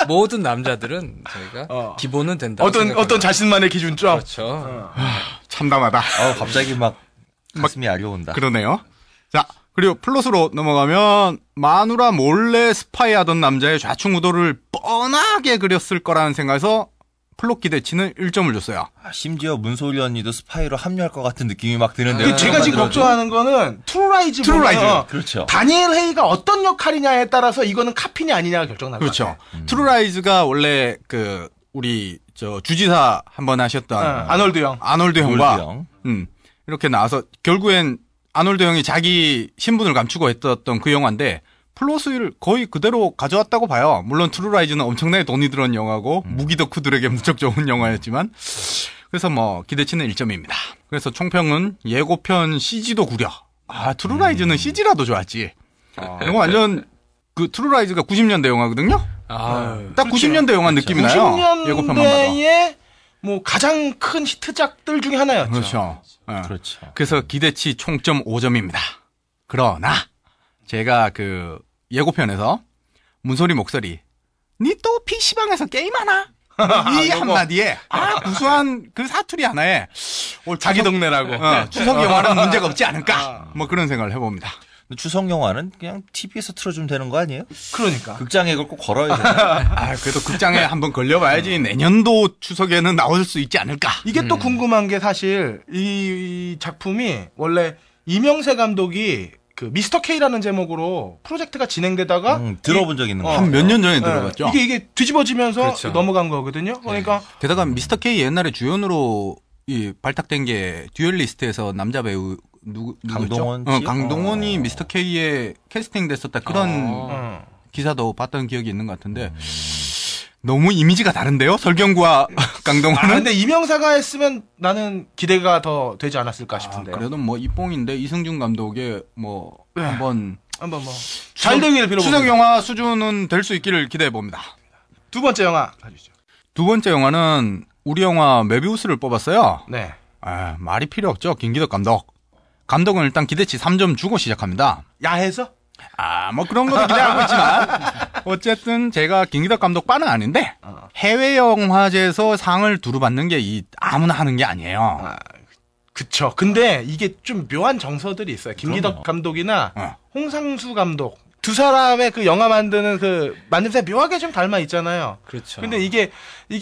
모든 남자들은 저희가 기본은 된다. 어떤 자신만의 기준점. 그렇죠. 참담하다. 갑자기 막 가슴이 아려온다. 그러네요. 자, 그리고 플롯으로 넘어가면 마누라 몰래 스파이하던 남자의 좌충 우도를 뻔하게 그렸을 거라는 생각에서 플롯 기대치는 1점을 줬어요. 심지어 문소리 언니도 스파이로 합류할 것 같은 느낌이 막 드는데요. 제가 지금 걱정하는 거는 트루라이즈. 그렇죠. 다니엘 헤이가 어떤 역할이냐에 따라서 이거는 카핀이 아니냐가 결정나요. 그렇죠. 트루라이즈가 원래 그 우리 저 주지사 한번 하셨던 아놀드 형과 이렇게 나와서 결국엔 아놀드 형이 자기 신분을 감추고 했던 그 영화인데 플롯을 거의 그대로 가져왔다고 봐요. 물론 트루라이즈는 엄청나게 돈이 들은 영화고 무기덕후들에게 무척 좋은 영화였지만 그래서 뭐 기대치는 1점입니다. 그래서 총평은 예고편 CG도 구려. 트루라이즈는 CG라도 좋았지. 이거 완전 그 트루라이즈가 90년대 영화거든요. 딱 그렇죠. 90년대 영화 느낌이 나요. 90년대의 예고편만 봐도. 뭐 가장 큰 히트작들 중에 하나였죠. 그렇죠. 그렇죠. 그래서 기대치 총점 5점입니다. 그러나 제가 그 예고편에서 문소리 목소리 니 또 PC방에서 게임하나? 이 한마디에 구수한 그 사투리 하나에 자기 동네라고 추석 영화는 문제가 없지 않을까? 뭐 그런 생각을 해봅니다. 추석 영화는 그냥 TV에서 틀어주면 되는 거 아니에요? 그러니까. 극장에 이걸 꼭 걸어야 돼요. 그래도 극장에 한번 걸려봐야지 내년도 추석에는 나올 수 있지 않을까. 이게 또 궁금한 게 사실 이 작품이 원래 이명세 감독이 그 미스터 K라는 제목으로 프로젝트가 진행되다가 들어본 적 있는 거예요. 한 몇 년 전에 들어봤죠. 이게 뒤집어지면서 그렇죠. 넘어간 거거든요. 그러니까 게다가 미스터 K 옛날에 주연으로 발탁된 게 듀얼리스트에서 남자 배우 강동원 씨? 강동원이 미스터 K에 캐스팅됐었다 그런 기사도 봤던 기억이 있는 것 같은데 너무 이미지가 다른데요? 설경구와 강동원은? 근데 이명사가 했으면 나는 기대가 더 되지 않았을까 싶은데. 그래도 뭐 입봉인데 이승준 감독의 뭐 한번 잘 되길 빌어봅니다. 추석 영화 수준은 될 수 있기를 기대해 봅니다. 두 번째 영화 가주시죠. 두 번째 영화는 우리 영화 메비우스를 뽑았어요. 네. 말이 필요 없죠. 김기덕 감독. 감독은 일단 기대치 3점 주고 시작합니다. 야해서? 뭐 그런 것도 기대하고 있지만 어쨌든 제가 김기덕 감독 반은 아닌데 해외 영화제에서 상을 두루 받는 게 아무나 하는 게 아니에요. 그쵸. 근데 이게 좀 묘한 정서들이 있어요. 김기덕 감독이나 홍상수 감독 두 사람의 그 영화 만드는 그 만듦새 묘하게 좀 닮아 있잖아요. 그렇죠. 근데 이게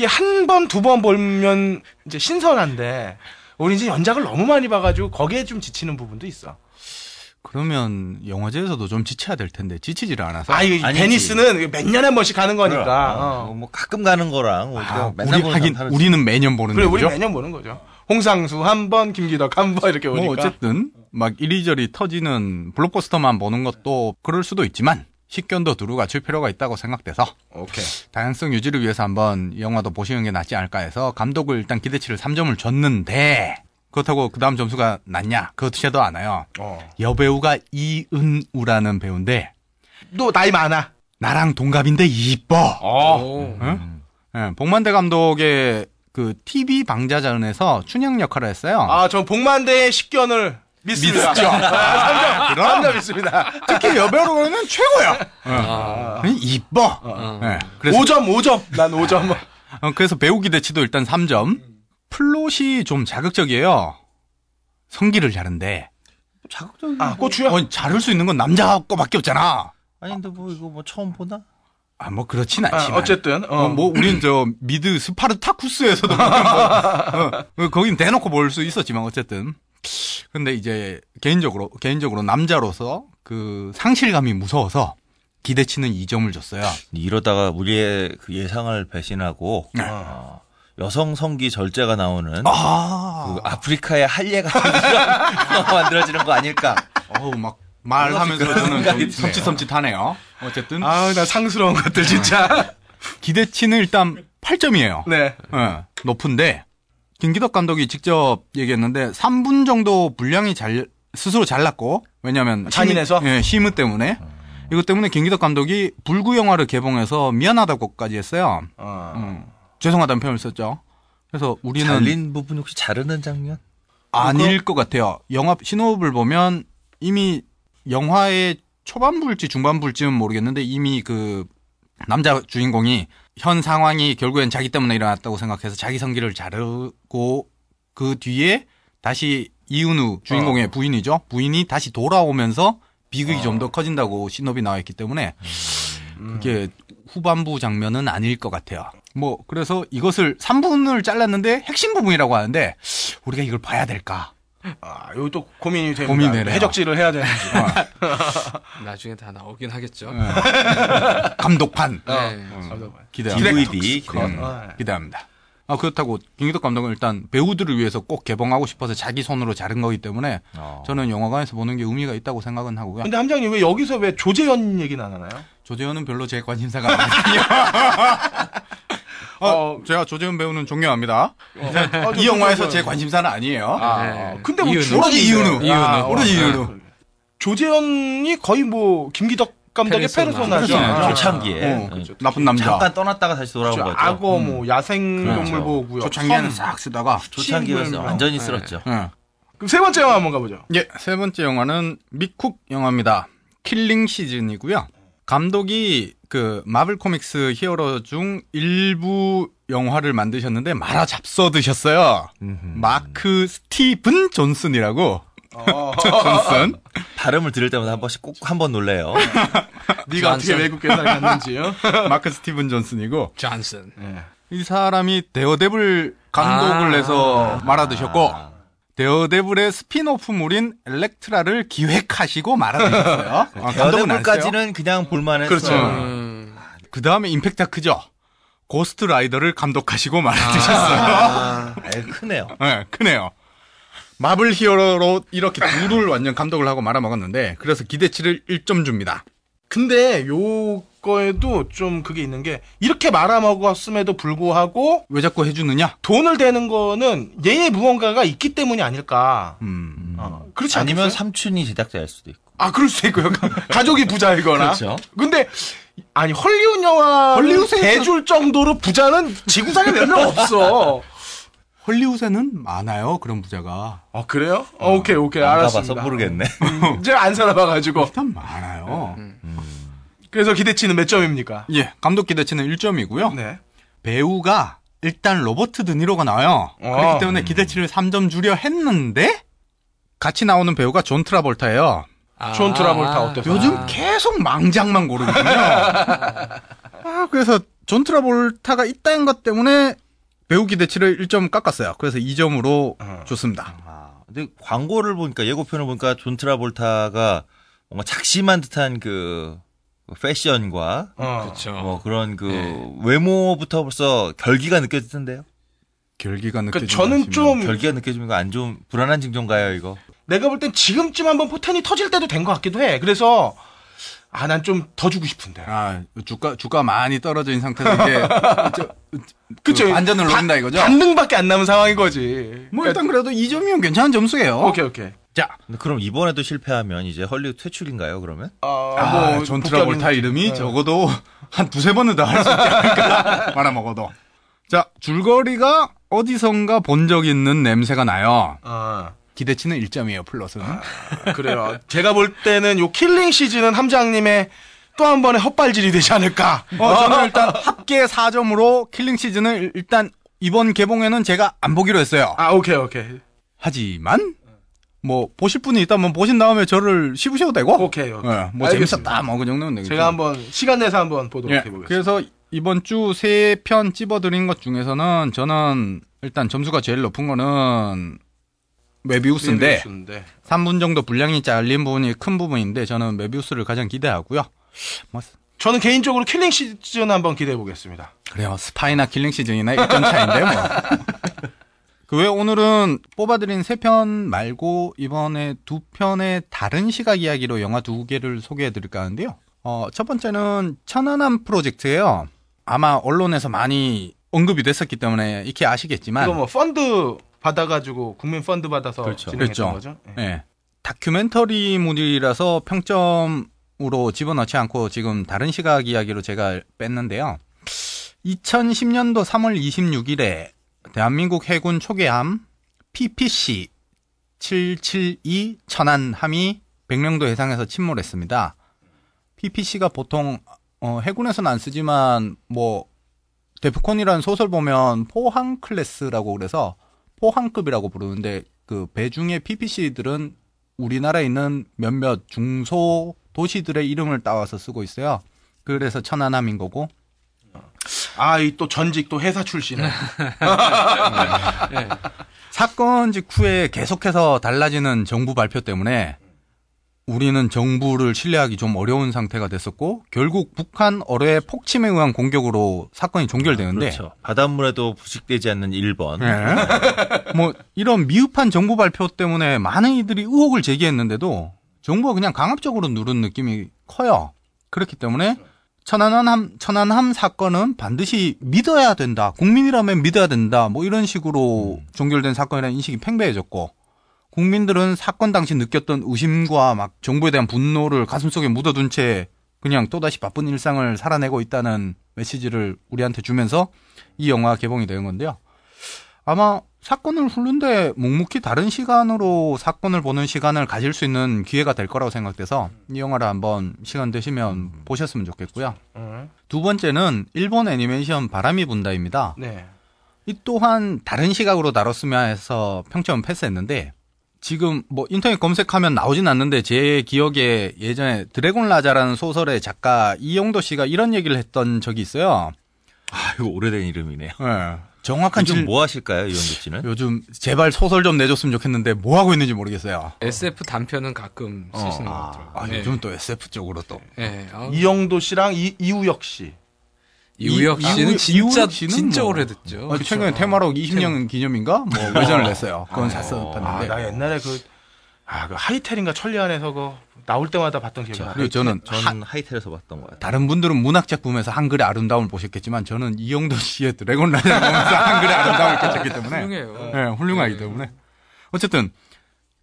한 번, 두 번 보면 이제 신선한데 우리 이제 연작을 너무 많이 봐가지고 거기에 좀 지치는 부분도 있어. 그러면 영화제에서도 좀 지쳐야 될 텐데 지치질 않아서. 베니스는 몇 년에 한 번씩 가는 거니까. 뭐 가끔 가는 거랑 맨날 보는 거. 우리는 매년 보는 거죠. 우리 매년 보는 거죠. 홍상수 한 번, 김기덕 한 번 이렇게 오니까. 뭐 어쨌든 막 이리저리 터지는 블록버스터만 보는 것도 그럴 수도 있지만 식견도 두루 갖출 필요가 있다고 생각돼서 오케이. 다양성 유지를 위해서 한번 영화도 보시는 게 낫지 않을까 해서 감독을 일단 기대치를 3점을 줬는데 그렇다고 그 다음 점수가 낮냐? 그것도 않아요. 여배우가 이은우라는 배우인데 또 나이 많아. 나랑 동갑인데 이뻐. 복만대 감독의 그 TV 방자전에서 춘향 역할을 했어요. 아, 전 복만대의 식견을 믿습니다. 삼점 믿습니다. 특히 여배우로는 최고야. 이뻐. 네. 5점. 난 5점. 그래서 배우 기대치도 일단 3점. 플롯이 좀 자극적이에요. 성기를 자른데. 자극적인. 아, 고추야. 자를 수 있는 건 남자 거밖에 없잖아. 아니, 근데 뭐 이거 뭐 처음 보나? 아, 뭐 그렇진 않지만. 아, 어쨌든 뭐 우린 저 미드 스파르타쿠스에서도 거긴 대놓고 볼 수 있었지만 어쨌든. 근데 이제 개인적으로 남자로서 그 상실감이 무서워서 기대치는 2점을 줬어요. 이러다가 우리의 그 예상을 배신하고 여성 성기 절제가 나오는 그 아프리카의 할례 같은 만들어지는 거 아닐까? 어우 막 말하면서 저는 섬찟섬찟하네요. 어쨌든 아우 나 상스러운 것들 진짜. 기대치는 일단 8점이에요. 네. 네. 높은데 김기덕 감독이 직접 얘기했는데 3분 정도 분량이 스스로 잘랐고 왜냐하면 잔인해서 심의 때문에 이것 때문에 김기덕 감독이 불구 영화를 개봉해서 미안하다고까지 했어요. 죄송하다는 표현을 썼죠. 그래서 우리는 잘린 부분 혹시 자르는 장면? 아닐 것 같아요. 영화 신호흡을 보면 이미 영화의 초반부일지 중반부일지는 모르겠는데 이미 그 남자 주인공이 현 상황이 결국엔 자기 때문에 일어났다고 생각해서 자기 성기를 자르고 그 뒤에 다시 이은우 주인공의 부인이죠. 부인이 다시 돌아오면서 비극이 좀 더 커진다고 신호흡이 나와있기 때문에 그게 후반부 장면은 아닐 것 같아요. 뭐 그래서 이것을 3분을 잘랐는데 핵심 부분이라고 하는데 우리가 이걸 봐야 될까? 아, 여기 또 고민이 됩니다. 고민되네요. 해적질을 해야 되는지. 나중에 다 나오긴 하겠죠. 감독판. DVD 기대합니다. 아, 그렇다고 김기덕 감독은 일단 배우들을 위해서 꼭 개봉하고 싶어서 자기 손으로 자른 거기 때문에 저는 영화관에서 보는 게 의미가 있다고 생각은 하고요. 근데 함장님 왜 여기서 왜 조재현 얘기는 안 하나요? 조재현은 별로 제 관심사가 아니에요. 제가 조재현 배우는 존경합니다. 이 영화에서 제 관심사는 아니에요. 네. 근데 뭐 오로지 이윤우. 조재현이 거의 뭐 김기덕 감독의 페르소나죠. 초창기에 나쁜 남자. 잠깐 떠났다가 다시 돌아온 거죠. 악어 뭐 야생동물 보고요. 초창기에는 싹 쓰다가 초창기에서 완전히 쓸었죠. 네. 그럼 세 번째 영화 한번 가보죠. 예, 세 번째 영화는 미쿡 영화입니다. 킬링 시즌이고요. 감독이 그 마블 코믹스 히어로 중 일부 영화를 만드셨는데 말아 잡숴 드셨어요. 마크 스티븐 존슨이라고. 존슨. 발음을 들을 때마다 한 번씩 꼭 한 번 놀래요. 네가 어떻게 외국에 살았는지요? 마크 스티븐 존슨이고. 존슨. 네. 이 사람이 데어데블 감독을 해서 말아 드셨고 데어데블의 스핀오프물인 엘렉트라를 기획하시고 말아드렸어요. 데어데블까지는 그냥 볼만했어요. 그렇죠. 그 다음에 임팩트가 크죠. 고스트 라이더를 감독하시고 말아드셨어요. 크네요. 네, 크네요. 마블 히어로로 이렇게 둘을 완전 감독을 하고 말아먹었는데 그래서 기대치를 1점 줍니다. 근데 요거에도 좀 그게 있는 게 이렇게 말아먹었음에도 불구하고 왜 자꾸 해주느냐? 돈을 대는 거는 얘의 무언가가 있기 때문이 아닐까. 그렇지 아니면 않겠어요? 삼촌이 제작자일 수도 있고. 아, 그럴 수도 있고요. 가족이 부자이거나. 그렇죠. 근데 아니 헐리우드 영화 대줄 정도로 부자는 지구상에 몇 명 없어. 헐리우드에는 많아요, 그런 부자가. 아, 그래요? 오케이. 알았습니다. 가봐서 모르겠네. 제가 안 살아봐가지고. 일단 많아요. 그래서 기대치는 몇 점입니까? 예, 감독 기대치는 1점이고요. 네. 배우가 일단 로버트 드니로가 나와요. 그렇기 때문에 기대치를 3점 주려 했는데 같이 나오는 배우가 존 트라볼타예요. 존 트라볼타 어땠어요? 요즘 계속 망작만 고르거든요. 그래서 존 트라볼타가 있다는 것 때문에 배우 기대치를 1점 깎았어요. 그래서 2점으로 줬습니다. 근데 광고를 보니까 예고편을 보니까 존 트라볼타가 뭔가 작심한 듯한 그 패션과 그런 그 외모부터 벌써 결기가 느껴지던데요. 결기가 느껴지면 저는 좀 결기가 느껴지면 이거 안 좀 불안한 징조인가요, 이거? 내가 볼 땐 지금쯤 한번 포텐이 터질 때도 된 것 같기도 해. 그래서 난 좀 더 주고 싶은데. 주가 많이 떨어진 상태에서 이제 그쵸. 안전을 놓는다 이거죠. 반등밖에 안 남은 상황인 거지. 뭐 일단 그래도 2점이면 괜찮은 점수예요. 오케이. 자, 그럼 이번에도 실패하면 이제 헐리우드 퇴출인가요, 그러면? 존 트라볼타 이름이 적어도 한 두세 번은 더 할 수 있지 않을까. 말아먹어도. 자, 줄거리가 어디선가 본 적 있는 냄새가 나요. 아. 기대치는 1점이에요, 플러스는. 아, 그래요. 제가 볼 때는 요 킬링 시즌은 함장님의 또 한 번의 헛발질이 되지 않을까. 저는 일단 합계 4점으로 킬링 시즌을 일단 이번 개봉에는 제가 안 보기로 했어요. 아, 오케이, 오케이. 하지만, 뭐, 보실 분이 있다면 보신 다음에 저를 씹으셔도 되고. 오케이, 오케이. 네, 뭐, 재밌었다, 뭐, 그 정도는 되겠죠. 제가 한번, 시간 내서 한번 보도록 해보겠습니다. 그래서 이번 주 3편 찝어드린 것 중에서는 저는 일단 점수가 제일 높은 거는 메비우스인데, 3분 정도 분량이 잘린 부분이 큰 부분인데, 저는 메비우스를 가장 기대하고요. 저는 개인적으로 킬링 시즌 한번 기대해보겠습니다. 그래요. 스파이나 킬링 시즌이나 1점 차인데, 뭐. 그 외에 오늘은 뽑아드린 3편 말고, 이번에 2편의 다른 시각 이야기로 영화 2개를 소개해드릴까 하는데요. 첫 번째는 천안함 프로젝트예요. 아마 언론에서 많이 언급이 됐었기 때문에 익히 아시겠지만. 이거 뭐, 펀드 받아가지고 국민 펀드 받아서 그렇죠. 진행했던 그렇죠. 거죠? 네. 네. 다큐멘터리물이라서 평점으로 집어넣지 않고 지금 다른 시각 이야기로 제가 뺐는데요. 2010년도 3월 26일에 대한민국 해군 초계함 PPC 772 천안함이 백령도 해상에서 침몰했습니다. PPC가 보통 해군에서는 안 쓰지만 뭐 데프콘이라는 소설 보면 포항 클래스라고 그래서 포항급이라고 부르는데 그 배중의 PPC들은 우리나라에 있는 몇몇 중소 도시들의 이름을 따와서 쓰고 있어요. 그래서 천안함인 거고. 아, 이 또 전직 또 회사 출신은. 네. 사건 직후에 계속해서 달라지는 정부 발표 때문에 우리는 정부를 신뢰하기 좀 어려운 상태가 됐었고 결국 북한 어뢰 폭침에 의한 공격으로 사건이 종결되는데 그렇죠. 바닷물에도 부식되지 않는 일본. 네. 뭐 이런 미흡한 정부 발표 때문에 많은 이들이 의혹을 제기했는데도 정부가 그냥 강압적으로 누른 느낌이 커요. 그렇기 때문에 천안함 사건은 반드시 믿어야 된다. 국민이라면 믿어야 된다. 뭐 이런 식으로 종결된 사건이라는 인식이 팽배해졌고 국민들은 사건 당시 느꼈던 의심과 막 정부에 대한 분노를 가슴속에 묻어둔 채 그냥 또다시 바쁜 일상을 살아내고 있다는 메시지를 우리한테 주면서 이 영화 개봉이 된 건데요. 아마 사건을 훑는데 묵묵히 다른 시간으로 사건을 보는 시간을 가질 수 있는 기회가 될 거라고 생각돼서 이 영화를 한번 시간 되시면 보셨으면 좋겠고요. 두 번째는 일본 애니메이션 바람이 분다입니다. 네. 이 또한 다른 시각으로 다뤘으면 해서 평점 패스했는데 지금 뭐 인터넷 검색하면 나오진 않는데 제 기억에 예전에 드래곤 라자라는 소설의 작가 이용도 씨가 이런 얘기를 했던 적이 있어요. 아, 이거 오래된 이름이네요. 네. 정확한 지금 뭐 하실까요, 이용도 씨는? 요즘 제발 소설 좀 내줬으면 좋겠는데 뭐 하고 있는지 모르겠어요. SF 단편은 가끔 쓰시는 것 같더라고요. 아, 네. 요즘 또 SF 쪽으로 또. 네. 이용도 씨랑 이우혁 씨. 이우혁 씨는 진짜 뭐. 오래됐죠. 아, 최근에 테마록 20년 기념인가? 뭐 외전을 냈어요. 그건 샀었는데. 나 옛날에 그 하이텔인가 천리안에서 그 나올 때마다 봤던 기억이 나요. 그리고 저는 하이텔에서 봤던 거예요. 다른 분들은 문학 작품에서 한글의 아름다움을 보셨겠지만 저는 이영도 씨의 드래곤 라이언을 보면서 한글의 아름다움을 깨쳤기 때문에 훌륭해요. 네, 훌륭하기 때문에 어쨌든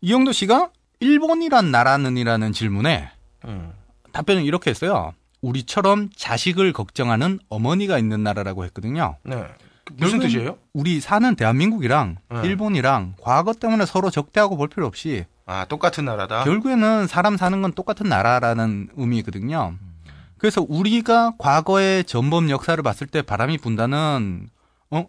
이영도 씨가 일본이란 나라는이라는 질문에 답변을 이렇게 했어요. 우리처럼 자식을 걱정하는 어머니가 있는 나라라고 했거든요. 네. 무슨 뜻이에요? 우리 사는 대한민국이랑 일본이랑 과거 때문에 서로 적대하고 볼 필요 없이 아, 똑같은 나라다. 결국에는 사람 사는 건 똑같은 나라라는 의미거든요. 그래서 우리가 과거의 전범 역사를 봤을 때 바람이 분다는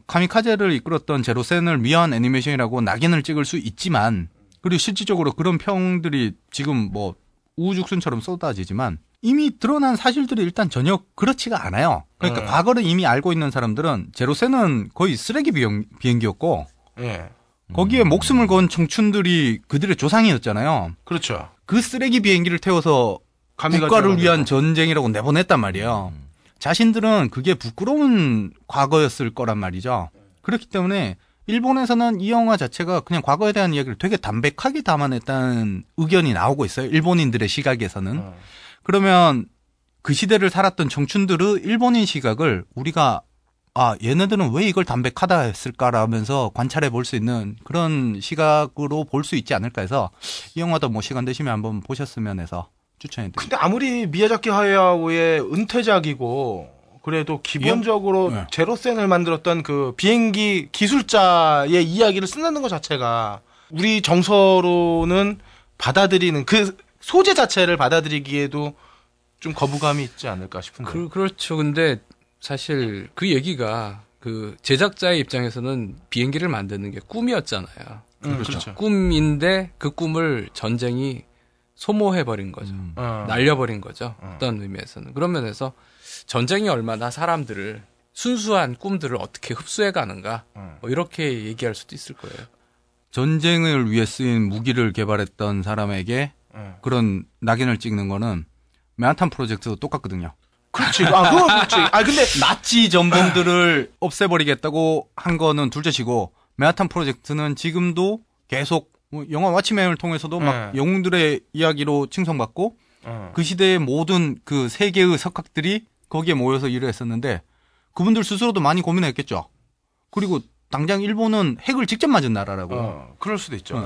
카미카제를 이끌었던 제로센을 위한 애니메이션이라고 낙인을 찍을 수 있지만 그리고 실질적으로 그런 평들이 지금 뭐 우후죽순처럼 쏟아지지만 이미 드러난 사실들이 일단 전혀 그렇지가 않아요. 그러니까 과거를 이미 알고 있는 사람들은 제로센은 거의 쓰레기 비행기였고 거기에 목숨을 건 청춘들이 그들의 조상이었잖아요. 그렇죠. 그 쓰레기 비행기를 태워서 국가를 위한 전쟁이라고 내보냈단 말이에요. 자신들은 그게 부끄러운 과거였을 거란 말이죠. 그렇기 때문에 일본에서는 이 영화 자체가 그냥 과거에 대한 이야기를 되게 담백하게 담아냈다는 의견이 나오고 있어요. 일본인들의 시각에서는. 그러면 그 시대를 살았던 청춘들의 일본인 시각을 우리가 아 얘네들은 왜 이걸 담백하다 했을까라면서 관찰해 볼 수 있는 그런 시각으로 볼 수 있지 않을까 해서 이 영화도 뭐 시간 되시면 한번 보셨으면 해서 추천해드립니다. 근데 아무리 미야자키 하야오의 은퇴작이고 그래도 기본적으로 네. 제로센을 만들었던 그 비행기 기술자의 이야기를 쓴다는 것 자체가 우리 정서로는 받아들이는 그 소재 자체를 받아들이기에도 좀 거부감이 있지 않을까 싶은데. 그렇죠. 근데 사실 그 얘기가 그 제작자의 입장에서는 비행기를 만드는 게 꿈이었잖아요. 그렇죠. 꿈인데 그 꿈을 전쟁이 소모해버린 거죠. 날려버린 거죠. 어떤 의미에서는. 그런 면에서 전쟁이 얼마나 사람들을 순수한 꿈들을 어떻게 흡수해가는가 뭐 이렇게 얘기할 수도 있을 거예요. 전쟁을 위해 쓰인 무기를 개발했던 사람에게 그런 낙인을 찍는 거는 맨하탄 프로젝트도 똑같거든요. 그렇지. 아, 그건 그렇지. 아, 근데 나치 전범들을 없애버리겠다고 한 거는 둘째치고 맨하탄 프로젝트는 지금도 계속 영화 왓치맨을 통해서도 막 영웅들의 이야기로 칭송받고 그 시대의 모든 그 세계의 석학들이 거기에 모여서 일을 했었는데 그분들 스스로도 많이 고민했겠죠. 그리고 당장 일본은 핵을 직접 맞은 나라라고. 그럴 수도 있죠.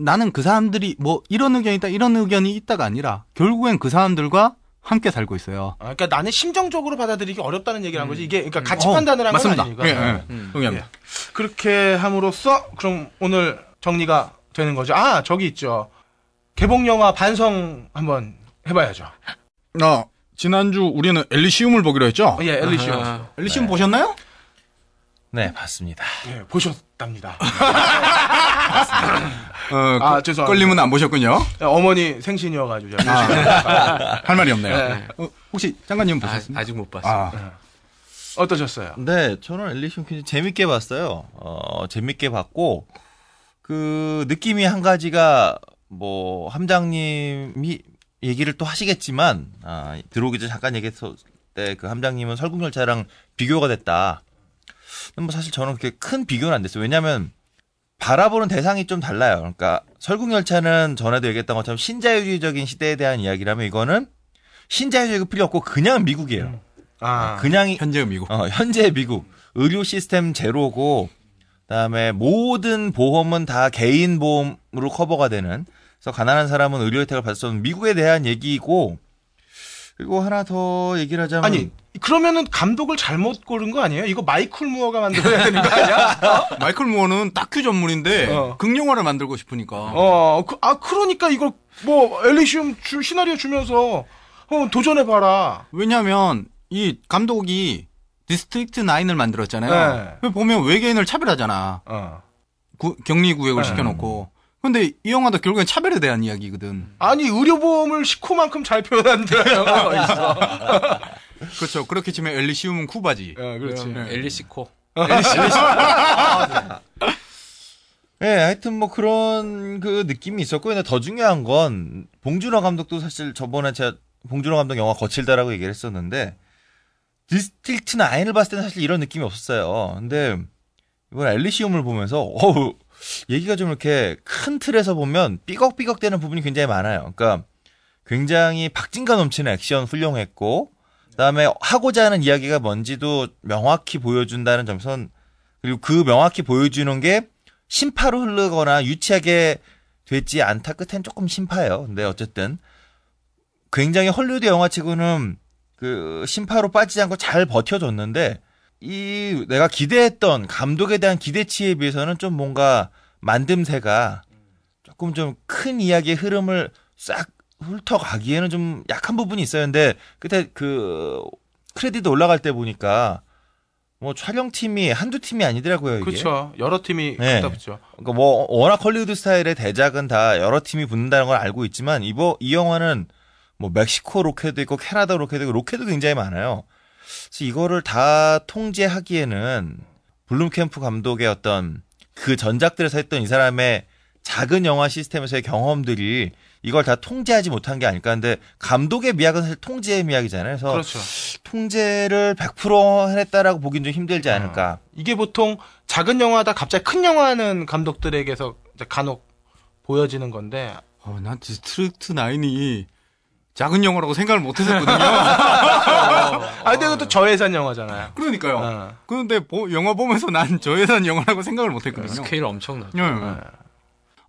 나는 그 사람들이 뭐 이런 의견이 있다 이런 의견이 있다가 아니라 결국엔 그 사람들과 함께 살고 있어요. 아, 그러니까 나는 심정적으로 받아들이기 어렵다는 얘기를 한 거지. 이게 그러니까 가치 판단을 한 건 아니니까. 맞습니다. 동의합니다. 그렇게 함으로써 그럼 오늘 정리가 되는 거죠. 아, 저기 있죠. 개봉 영화 반성 한번 해봐야죠. 지난주 우리는 엘리시움을 보기로 했죠? 예, 엘리시움. 아하. 엘리시움 네. 보셨나요? 네, 봤습니다. 예, 보셨답니다. 아, 죄송합니다. 걸림은 안 보셨군요. 어머니 생신이어가지고. 할 말이 없네요. 네. 혹시 장관님은 보셨습니까? 아직 못 봤습니다. 어떠셨어요? 네, 저는 엘리시움 굉장히 재밌게 봤어요. 재밌게 봤고, 그, 느낌이 한 가지가, 뭐, 함장님이 얘기를 또 하시겠지만, 들어오기 전에 잠깐 얘기했을 때 그 함장님은 설국열차랑 비교가 됐다. 뭐 사실 저는 그렇게 큰 비교는 안 됐어요. 왜냐면, 바라보는 대상이 좀 달라요. 그러니까, 설국열차는 전에도 얘기했던 것처럼 신자유주의적인 시대에 대한 이야기라면 이거는 신자유주의가 필요 없고 그냥 미국이에요. 그냥. 현재의 미국. 현재의 미국. 의료 시스템 제로고, 그다음에 모든 보험은 다 개인 보험으로 커버가 되는 그래서 가난한 사람은 의료 혜택을 받을 수 없는 미국에 대한 얘기이고 그리고 하나 더 얘기를 하자면 아니 그러면은 감독을 잘못 고른 거 아니에요? 이거 마이클 무어가 만들어야 되는 거 아니야? 마이클 무어는 다큐 전문인데 극영화를 만들고 싶으니까 그러니까 이걸 뭐 엘리시움 시나리오 주면서 도전해봐라. 왜냐하면 이 감독이 디스트릭트 9을 만들었잖아요. 네. 보면 외계인을 차별하잖아. 격리 구역을 시켜놓고. 근데 이 영화도 결국엔 차별에 대한 이야기거든. 아니 의료보험을 시코만큼 잘 표현한 영화가 있어. 그렇죠. 그렇게 치면 엘리시움은 쿠바지. 그렇지. 네. 엘리시코. 엘리시코. 네, 하여튼 뭐 그런 그 느낌이 있었고 근데 더 중요한 건 봉준호 감독도 사실 저번에 제가 봉준호 감독 영화 거칠다라고 얘기를 했었는데. 디스트릭트 9을 봤을 때는 사실 이런 느낌이 없었어요. 근데 이번 엘리시움을 보면서 얘기가 좀 이렇게 큰 틀에서 보면 삐걱삐걱대는 부분이 굉장히 많아요. 그러니까 굉장히 박진감 넘치는 액션 훌륭했고 그다음에 하고자 하는 이야기가 뭔지도 명확히 보여준다는 점선 그리고 그 명확히 보여주는 게 신파로 흐르거나 유치하게 되지 않다 끝엔 조금 신파예요. 근데 어쨌든 굉장히 헐리우드 영화치고는 그 심파로 빠지지 않고 잘 버텨줬는데 이 내가 기대했던 감독에 대한 기대치에 비해서는 좀 뭔가 만듦새가 조금 좀 큰 이야기의 흐름을 싹 훑어가기에는 좀 약한 부분이 있어요. 근데 끝에 그 크레딧 올라갈 때 보니까 뭐 촬영팀이 한두 팀이 아니더라고요. 이게. 그렇죠. 여러 팀이 갖다 붙죠. 그러니까 뭐 워낙 헐리우드 스타일의 대작은 다 여러 팀이 붙는다는 걸 알고 있지만 이 영화는 뭐 멕시코 로켓도 있고 캐나다 로켓도 있고 로켓도 굉장히 많아요. 그래서 이거를 다 통제하기에는 블룸캠프 감독의 어떤 그 전작들에서 했던 이 사람의 작은 영화 시스템에서의 경험들이 이걸 다 통제하지 못한 게 아닐까. 근데 감독의 미학은 사실 통제의 미학이잖아요. 그래서 그렇죠. 통제를 100% 해냈다라고 보긴 좀 힘들지 않을까. 이게 보통 작은 영화다 갑자기 큰 영화는 감독들에게서 간혹 보여지는 건데. 난 디스트릭트 9이 작은 영화라고 생각을 못 했었거든요. 근데 그것도 저예산 영화잖아요. 그러니까요. 그런데 영화 보면서 난 저예산 영화라고 생각을 못 했거든요. 스케일 엄청나죠.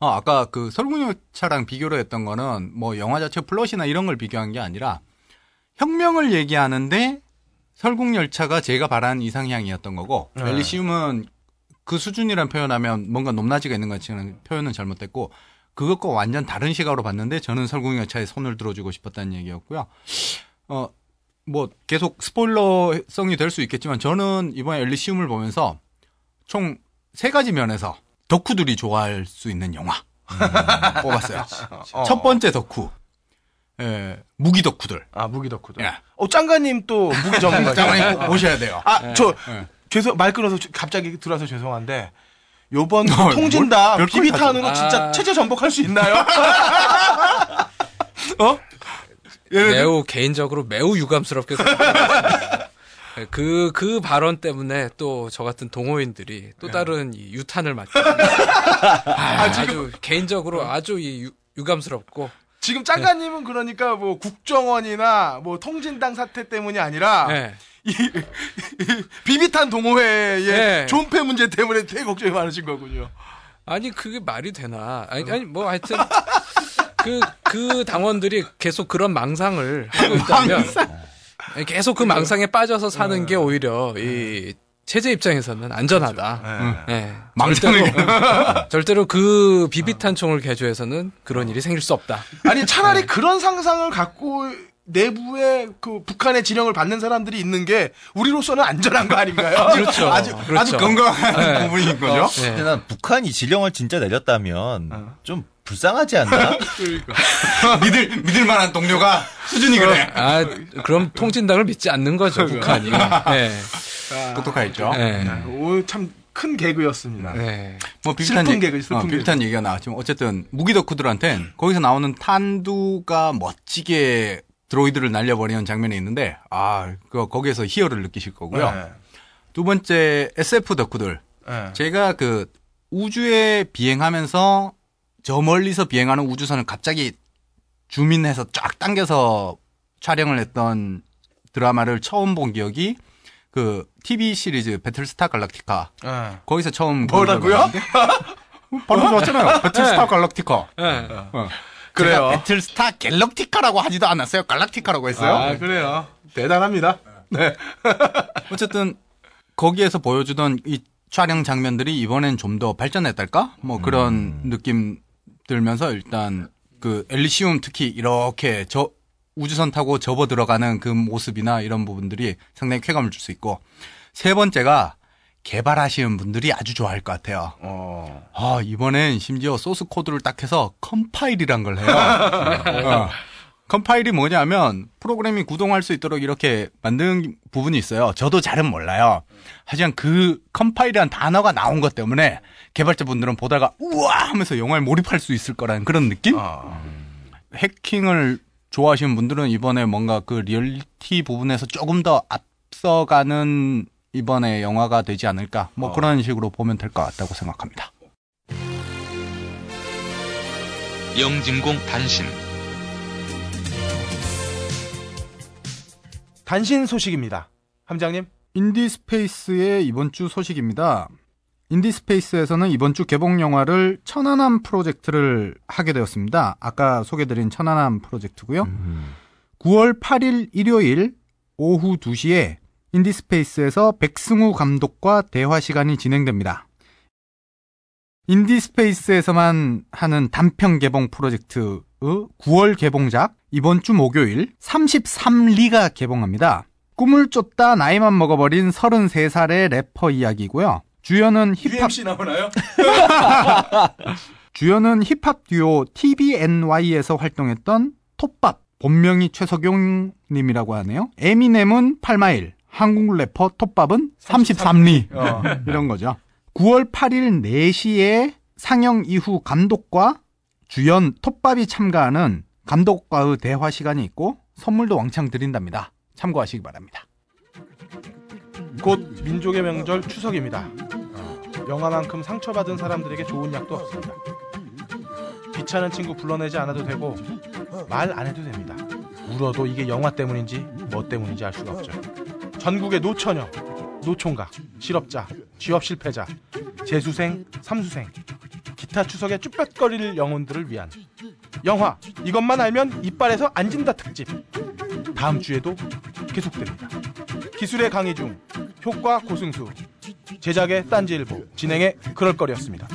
아까 그 설국열차랑 비교를 했던 거는 뭐 영화 자체 플롯이나 이런 걸 비교한 게 아니라 혁명을 얘기하는데 설국열차가 제가 바라는 이상향이었던 거고 네. 엘리시움은 그 수준이란 표현하면 뭔가 높낮이가 있는 것 같지만 표현은 잘못됐고 그것과 완전 다른 시각으로 봤는데 저는 설국열차에 손을 들어주고 싶었다는 얘기였고요. 뭐 계속 스포일러성이 될 수 있겠지만 저는 이번에 엘리시움을 보면서 총 3가지 면에서 덕후들이 좋아할 수 있는 영화 뽑았어요. 첫 번째 덕후. 예, 무기 덕후들. 아, 무기 덕후들. 예. 짱가님 또 무기 전문가. 짱가님 꼭 오셔야 돼요. 아, 예. 죄송, 말 끊어서 갑자기 들어와서 죄송한데, 요번 통진다 비비탄으로 진짜 체제 전복할 수 있나요? 어? 매우 개인적으로 매우 유감스럽게 생각합니다. 그 발언 때문에 또 저 같은 동호인들이 또 다른 이 유탄을 맞게. 아주 개인적으로 아주 이 유감스럽고. 지금 짱가님은 네. 그러니까 뭐 국정원이나 뭐 통진당 사태 때문이 아니라 네. 비비탄 동호회의 네. 존폐 문제 때문에 되게 걱정이 많으신 거군요. 아니 그게 말이 되나? 아니 뭐 하여튼 그 당원들이 계속 그런 망상을 하고 있다면 계속 그 망상에 빠져서 사는 게 오히려 이 체제 입장에서는 안전하다. 네. 네. 절대로 그 비비탄 총을 개조해서는 그런 일이 생길 수 없다. 아니 차라리 그런 상상을 갖고 내부에 그 북한의 지령을 받는 사람들이 있는 게 우리로서는 안전한 거 아닌가요? 그렇죠. 아주 건강한 네. 부분인 거죠. 네. 근데 난 북한이 지령을 진짜 내렸다면 좀 불쌍하지 않나? 믿을 만한 동료가 수준이 그래. 그럼 통진당을 믿지 않는 거죠 북한이. 네. 똑똑하겠죠. 네. 오, 참 큰 개그였습니다. 네. 뭐 비슷한 얘기가 나왔지만 어쨌든 무기 덕후들한텐 거기서 나오는 탄두가 멋지게 드로이드를 날려버리는 장면이 있는데 거기에서 희열을 느끼실 거고요. 네. 두 번째 SF 덕후들. 네. 제가 그 우주에 비행하면서 저 멀리서 비행하는 우주선을 갑자기 줌인해서 쫙 당겨서 촬영을 했던 드라마를 처음 본 기억이 그 TV 시리즈 배틀스타 갈락티카 거기서 처음 뭐라고요? 방금 왔잖아요. 배틀스타 갈락티카. 그래요. 배틀스타 갤럭티카라고 하지도 않았어요. 갈락티카라고 했어요. 그래요. 대단합니다. 네. 어쨌든 거기에서 보여주던 이 촬영 장면들이 이번엔 좀 더 발전했달까? 뭐 그런 느낌 들면서 일단 그 엘리시움 특히 이렇게 저 우주선 타고 접어 들어가는 그 모습이나 이런 부분들이 상당히 쾌감을 줄 수 있고 세 번째가 개발하시는 분들이 아주 좋아할 것 같아요. 이번엔 심지어 소스 코드를 딱 해서 컴파일이란 걸 해요. 컴파일이 뭐냐면 프로그램이 구동할 수 있도록 이렇게 만든 부분이 있어요. 저도 잘은 몰라요. 하지만 그 컴파일이란 단어가 나온 것 때문에 개발자분들은 보다가 우와 하면서 영화에 몰입할 수 있을 거라는 그런 느낌? 해킹을 좋아하시는 분들은 이번에 뭔가 그 리얼리티 부분에서 조금 더 앞서가는 이번에 영화가 되지 않을까 뭐 그런 식으로 보면 될 것 같다고 생각합니다. 영진공 단신 소식입니다. 함장님. 인디스페이스의 이번 주 소식입니다. 인디스페이스에서는 이번 주 개봉 영화를 천안함 프로젝트를 하게 되었습니다. 아까 소개드린 천안함 프로젝트고요. 9월 8일 일요일 오후 2시에 인디스페이스에서 백승우 감독과 대화 시간이 진행됩니다. 인디스페이스에서만 하는 단편 개봉 프로젝트의 9월 개봉작 이번 주 목요일 33리가 개봉합니다. 꿈을 쫓다 나이만 먹어버린 33살의 래퍼 이야기고요. 주연은 UMC 나오나요? 주연은 힙합 듀오 TBNY에서 활동했던 톱밥, 본명이 최석용님이라고 하네요. 에미넴은 8마일, 한국 래퍼 톱밥은 33리 이런 거죠. 9월 8일 4시에 상영 이후 감독과 주연 톱밥이 참가하는 감독과의 대화 시간이 있고 선물도 왕창 드린답니다. 참고하시기 바랍니다. 곧 민족의 명절 추석입니다. 영화만큼 상처받은 사람들에게 좋은 약도 없습니다. 귀찮은 친구 불러내지 않아도 되고 말 안 해도 됩니다. 울어도 이게 영화 때문인지 뭐 때문인지 알 수가 없죠. 전국의 노처녀, 노총각, 실업자, 취업 실패자, 재수생, 삼수생, 기타 추석에 쭈뼛거릴 영혼들을 위한 영화 이것만 알면 이빨에서 안 진다 특집 다음 주에도 계속됩니다. 기술의 강의 중 효과 고승수, 제작의 딴지일보, 진행의 그럴거리였습니다.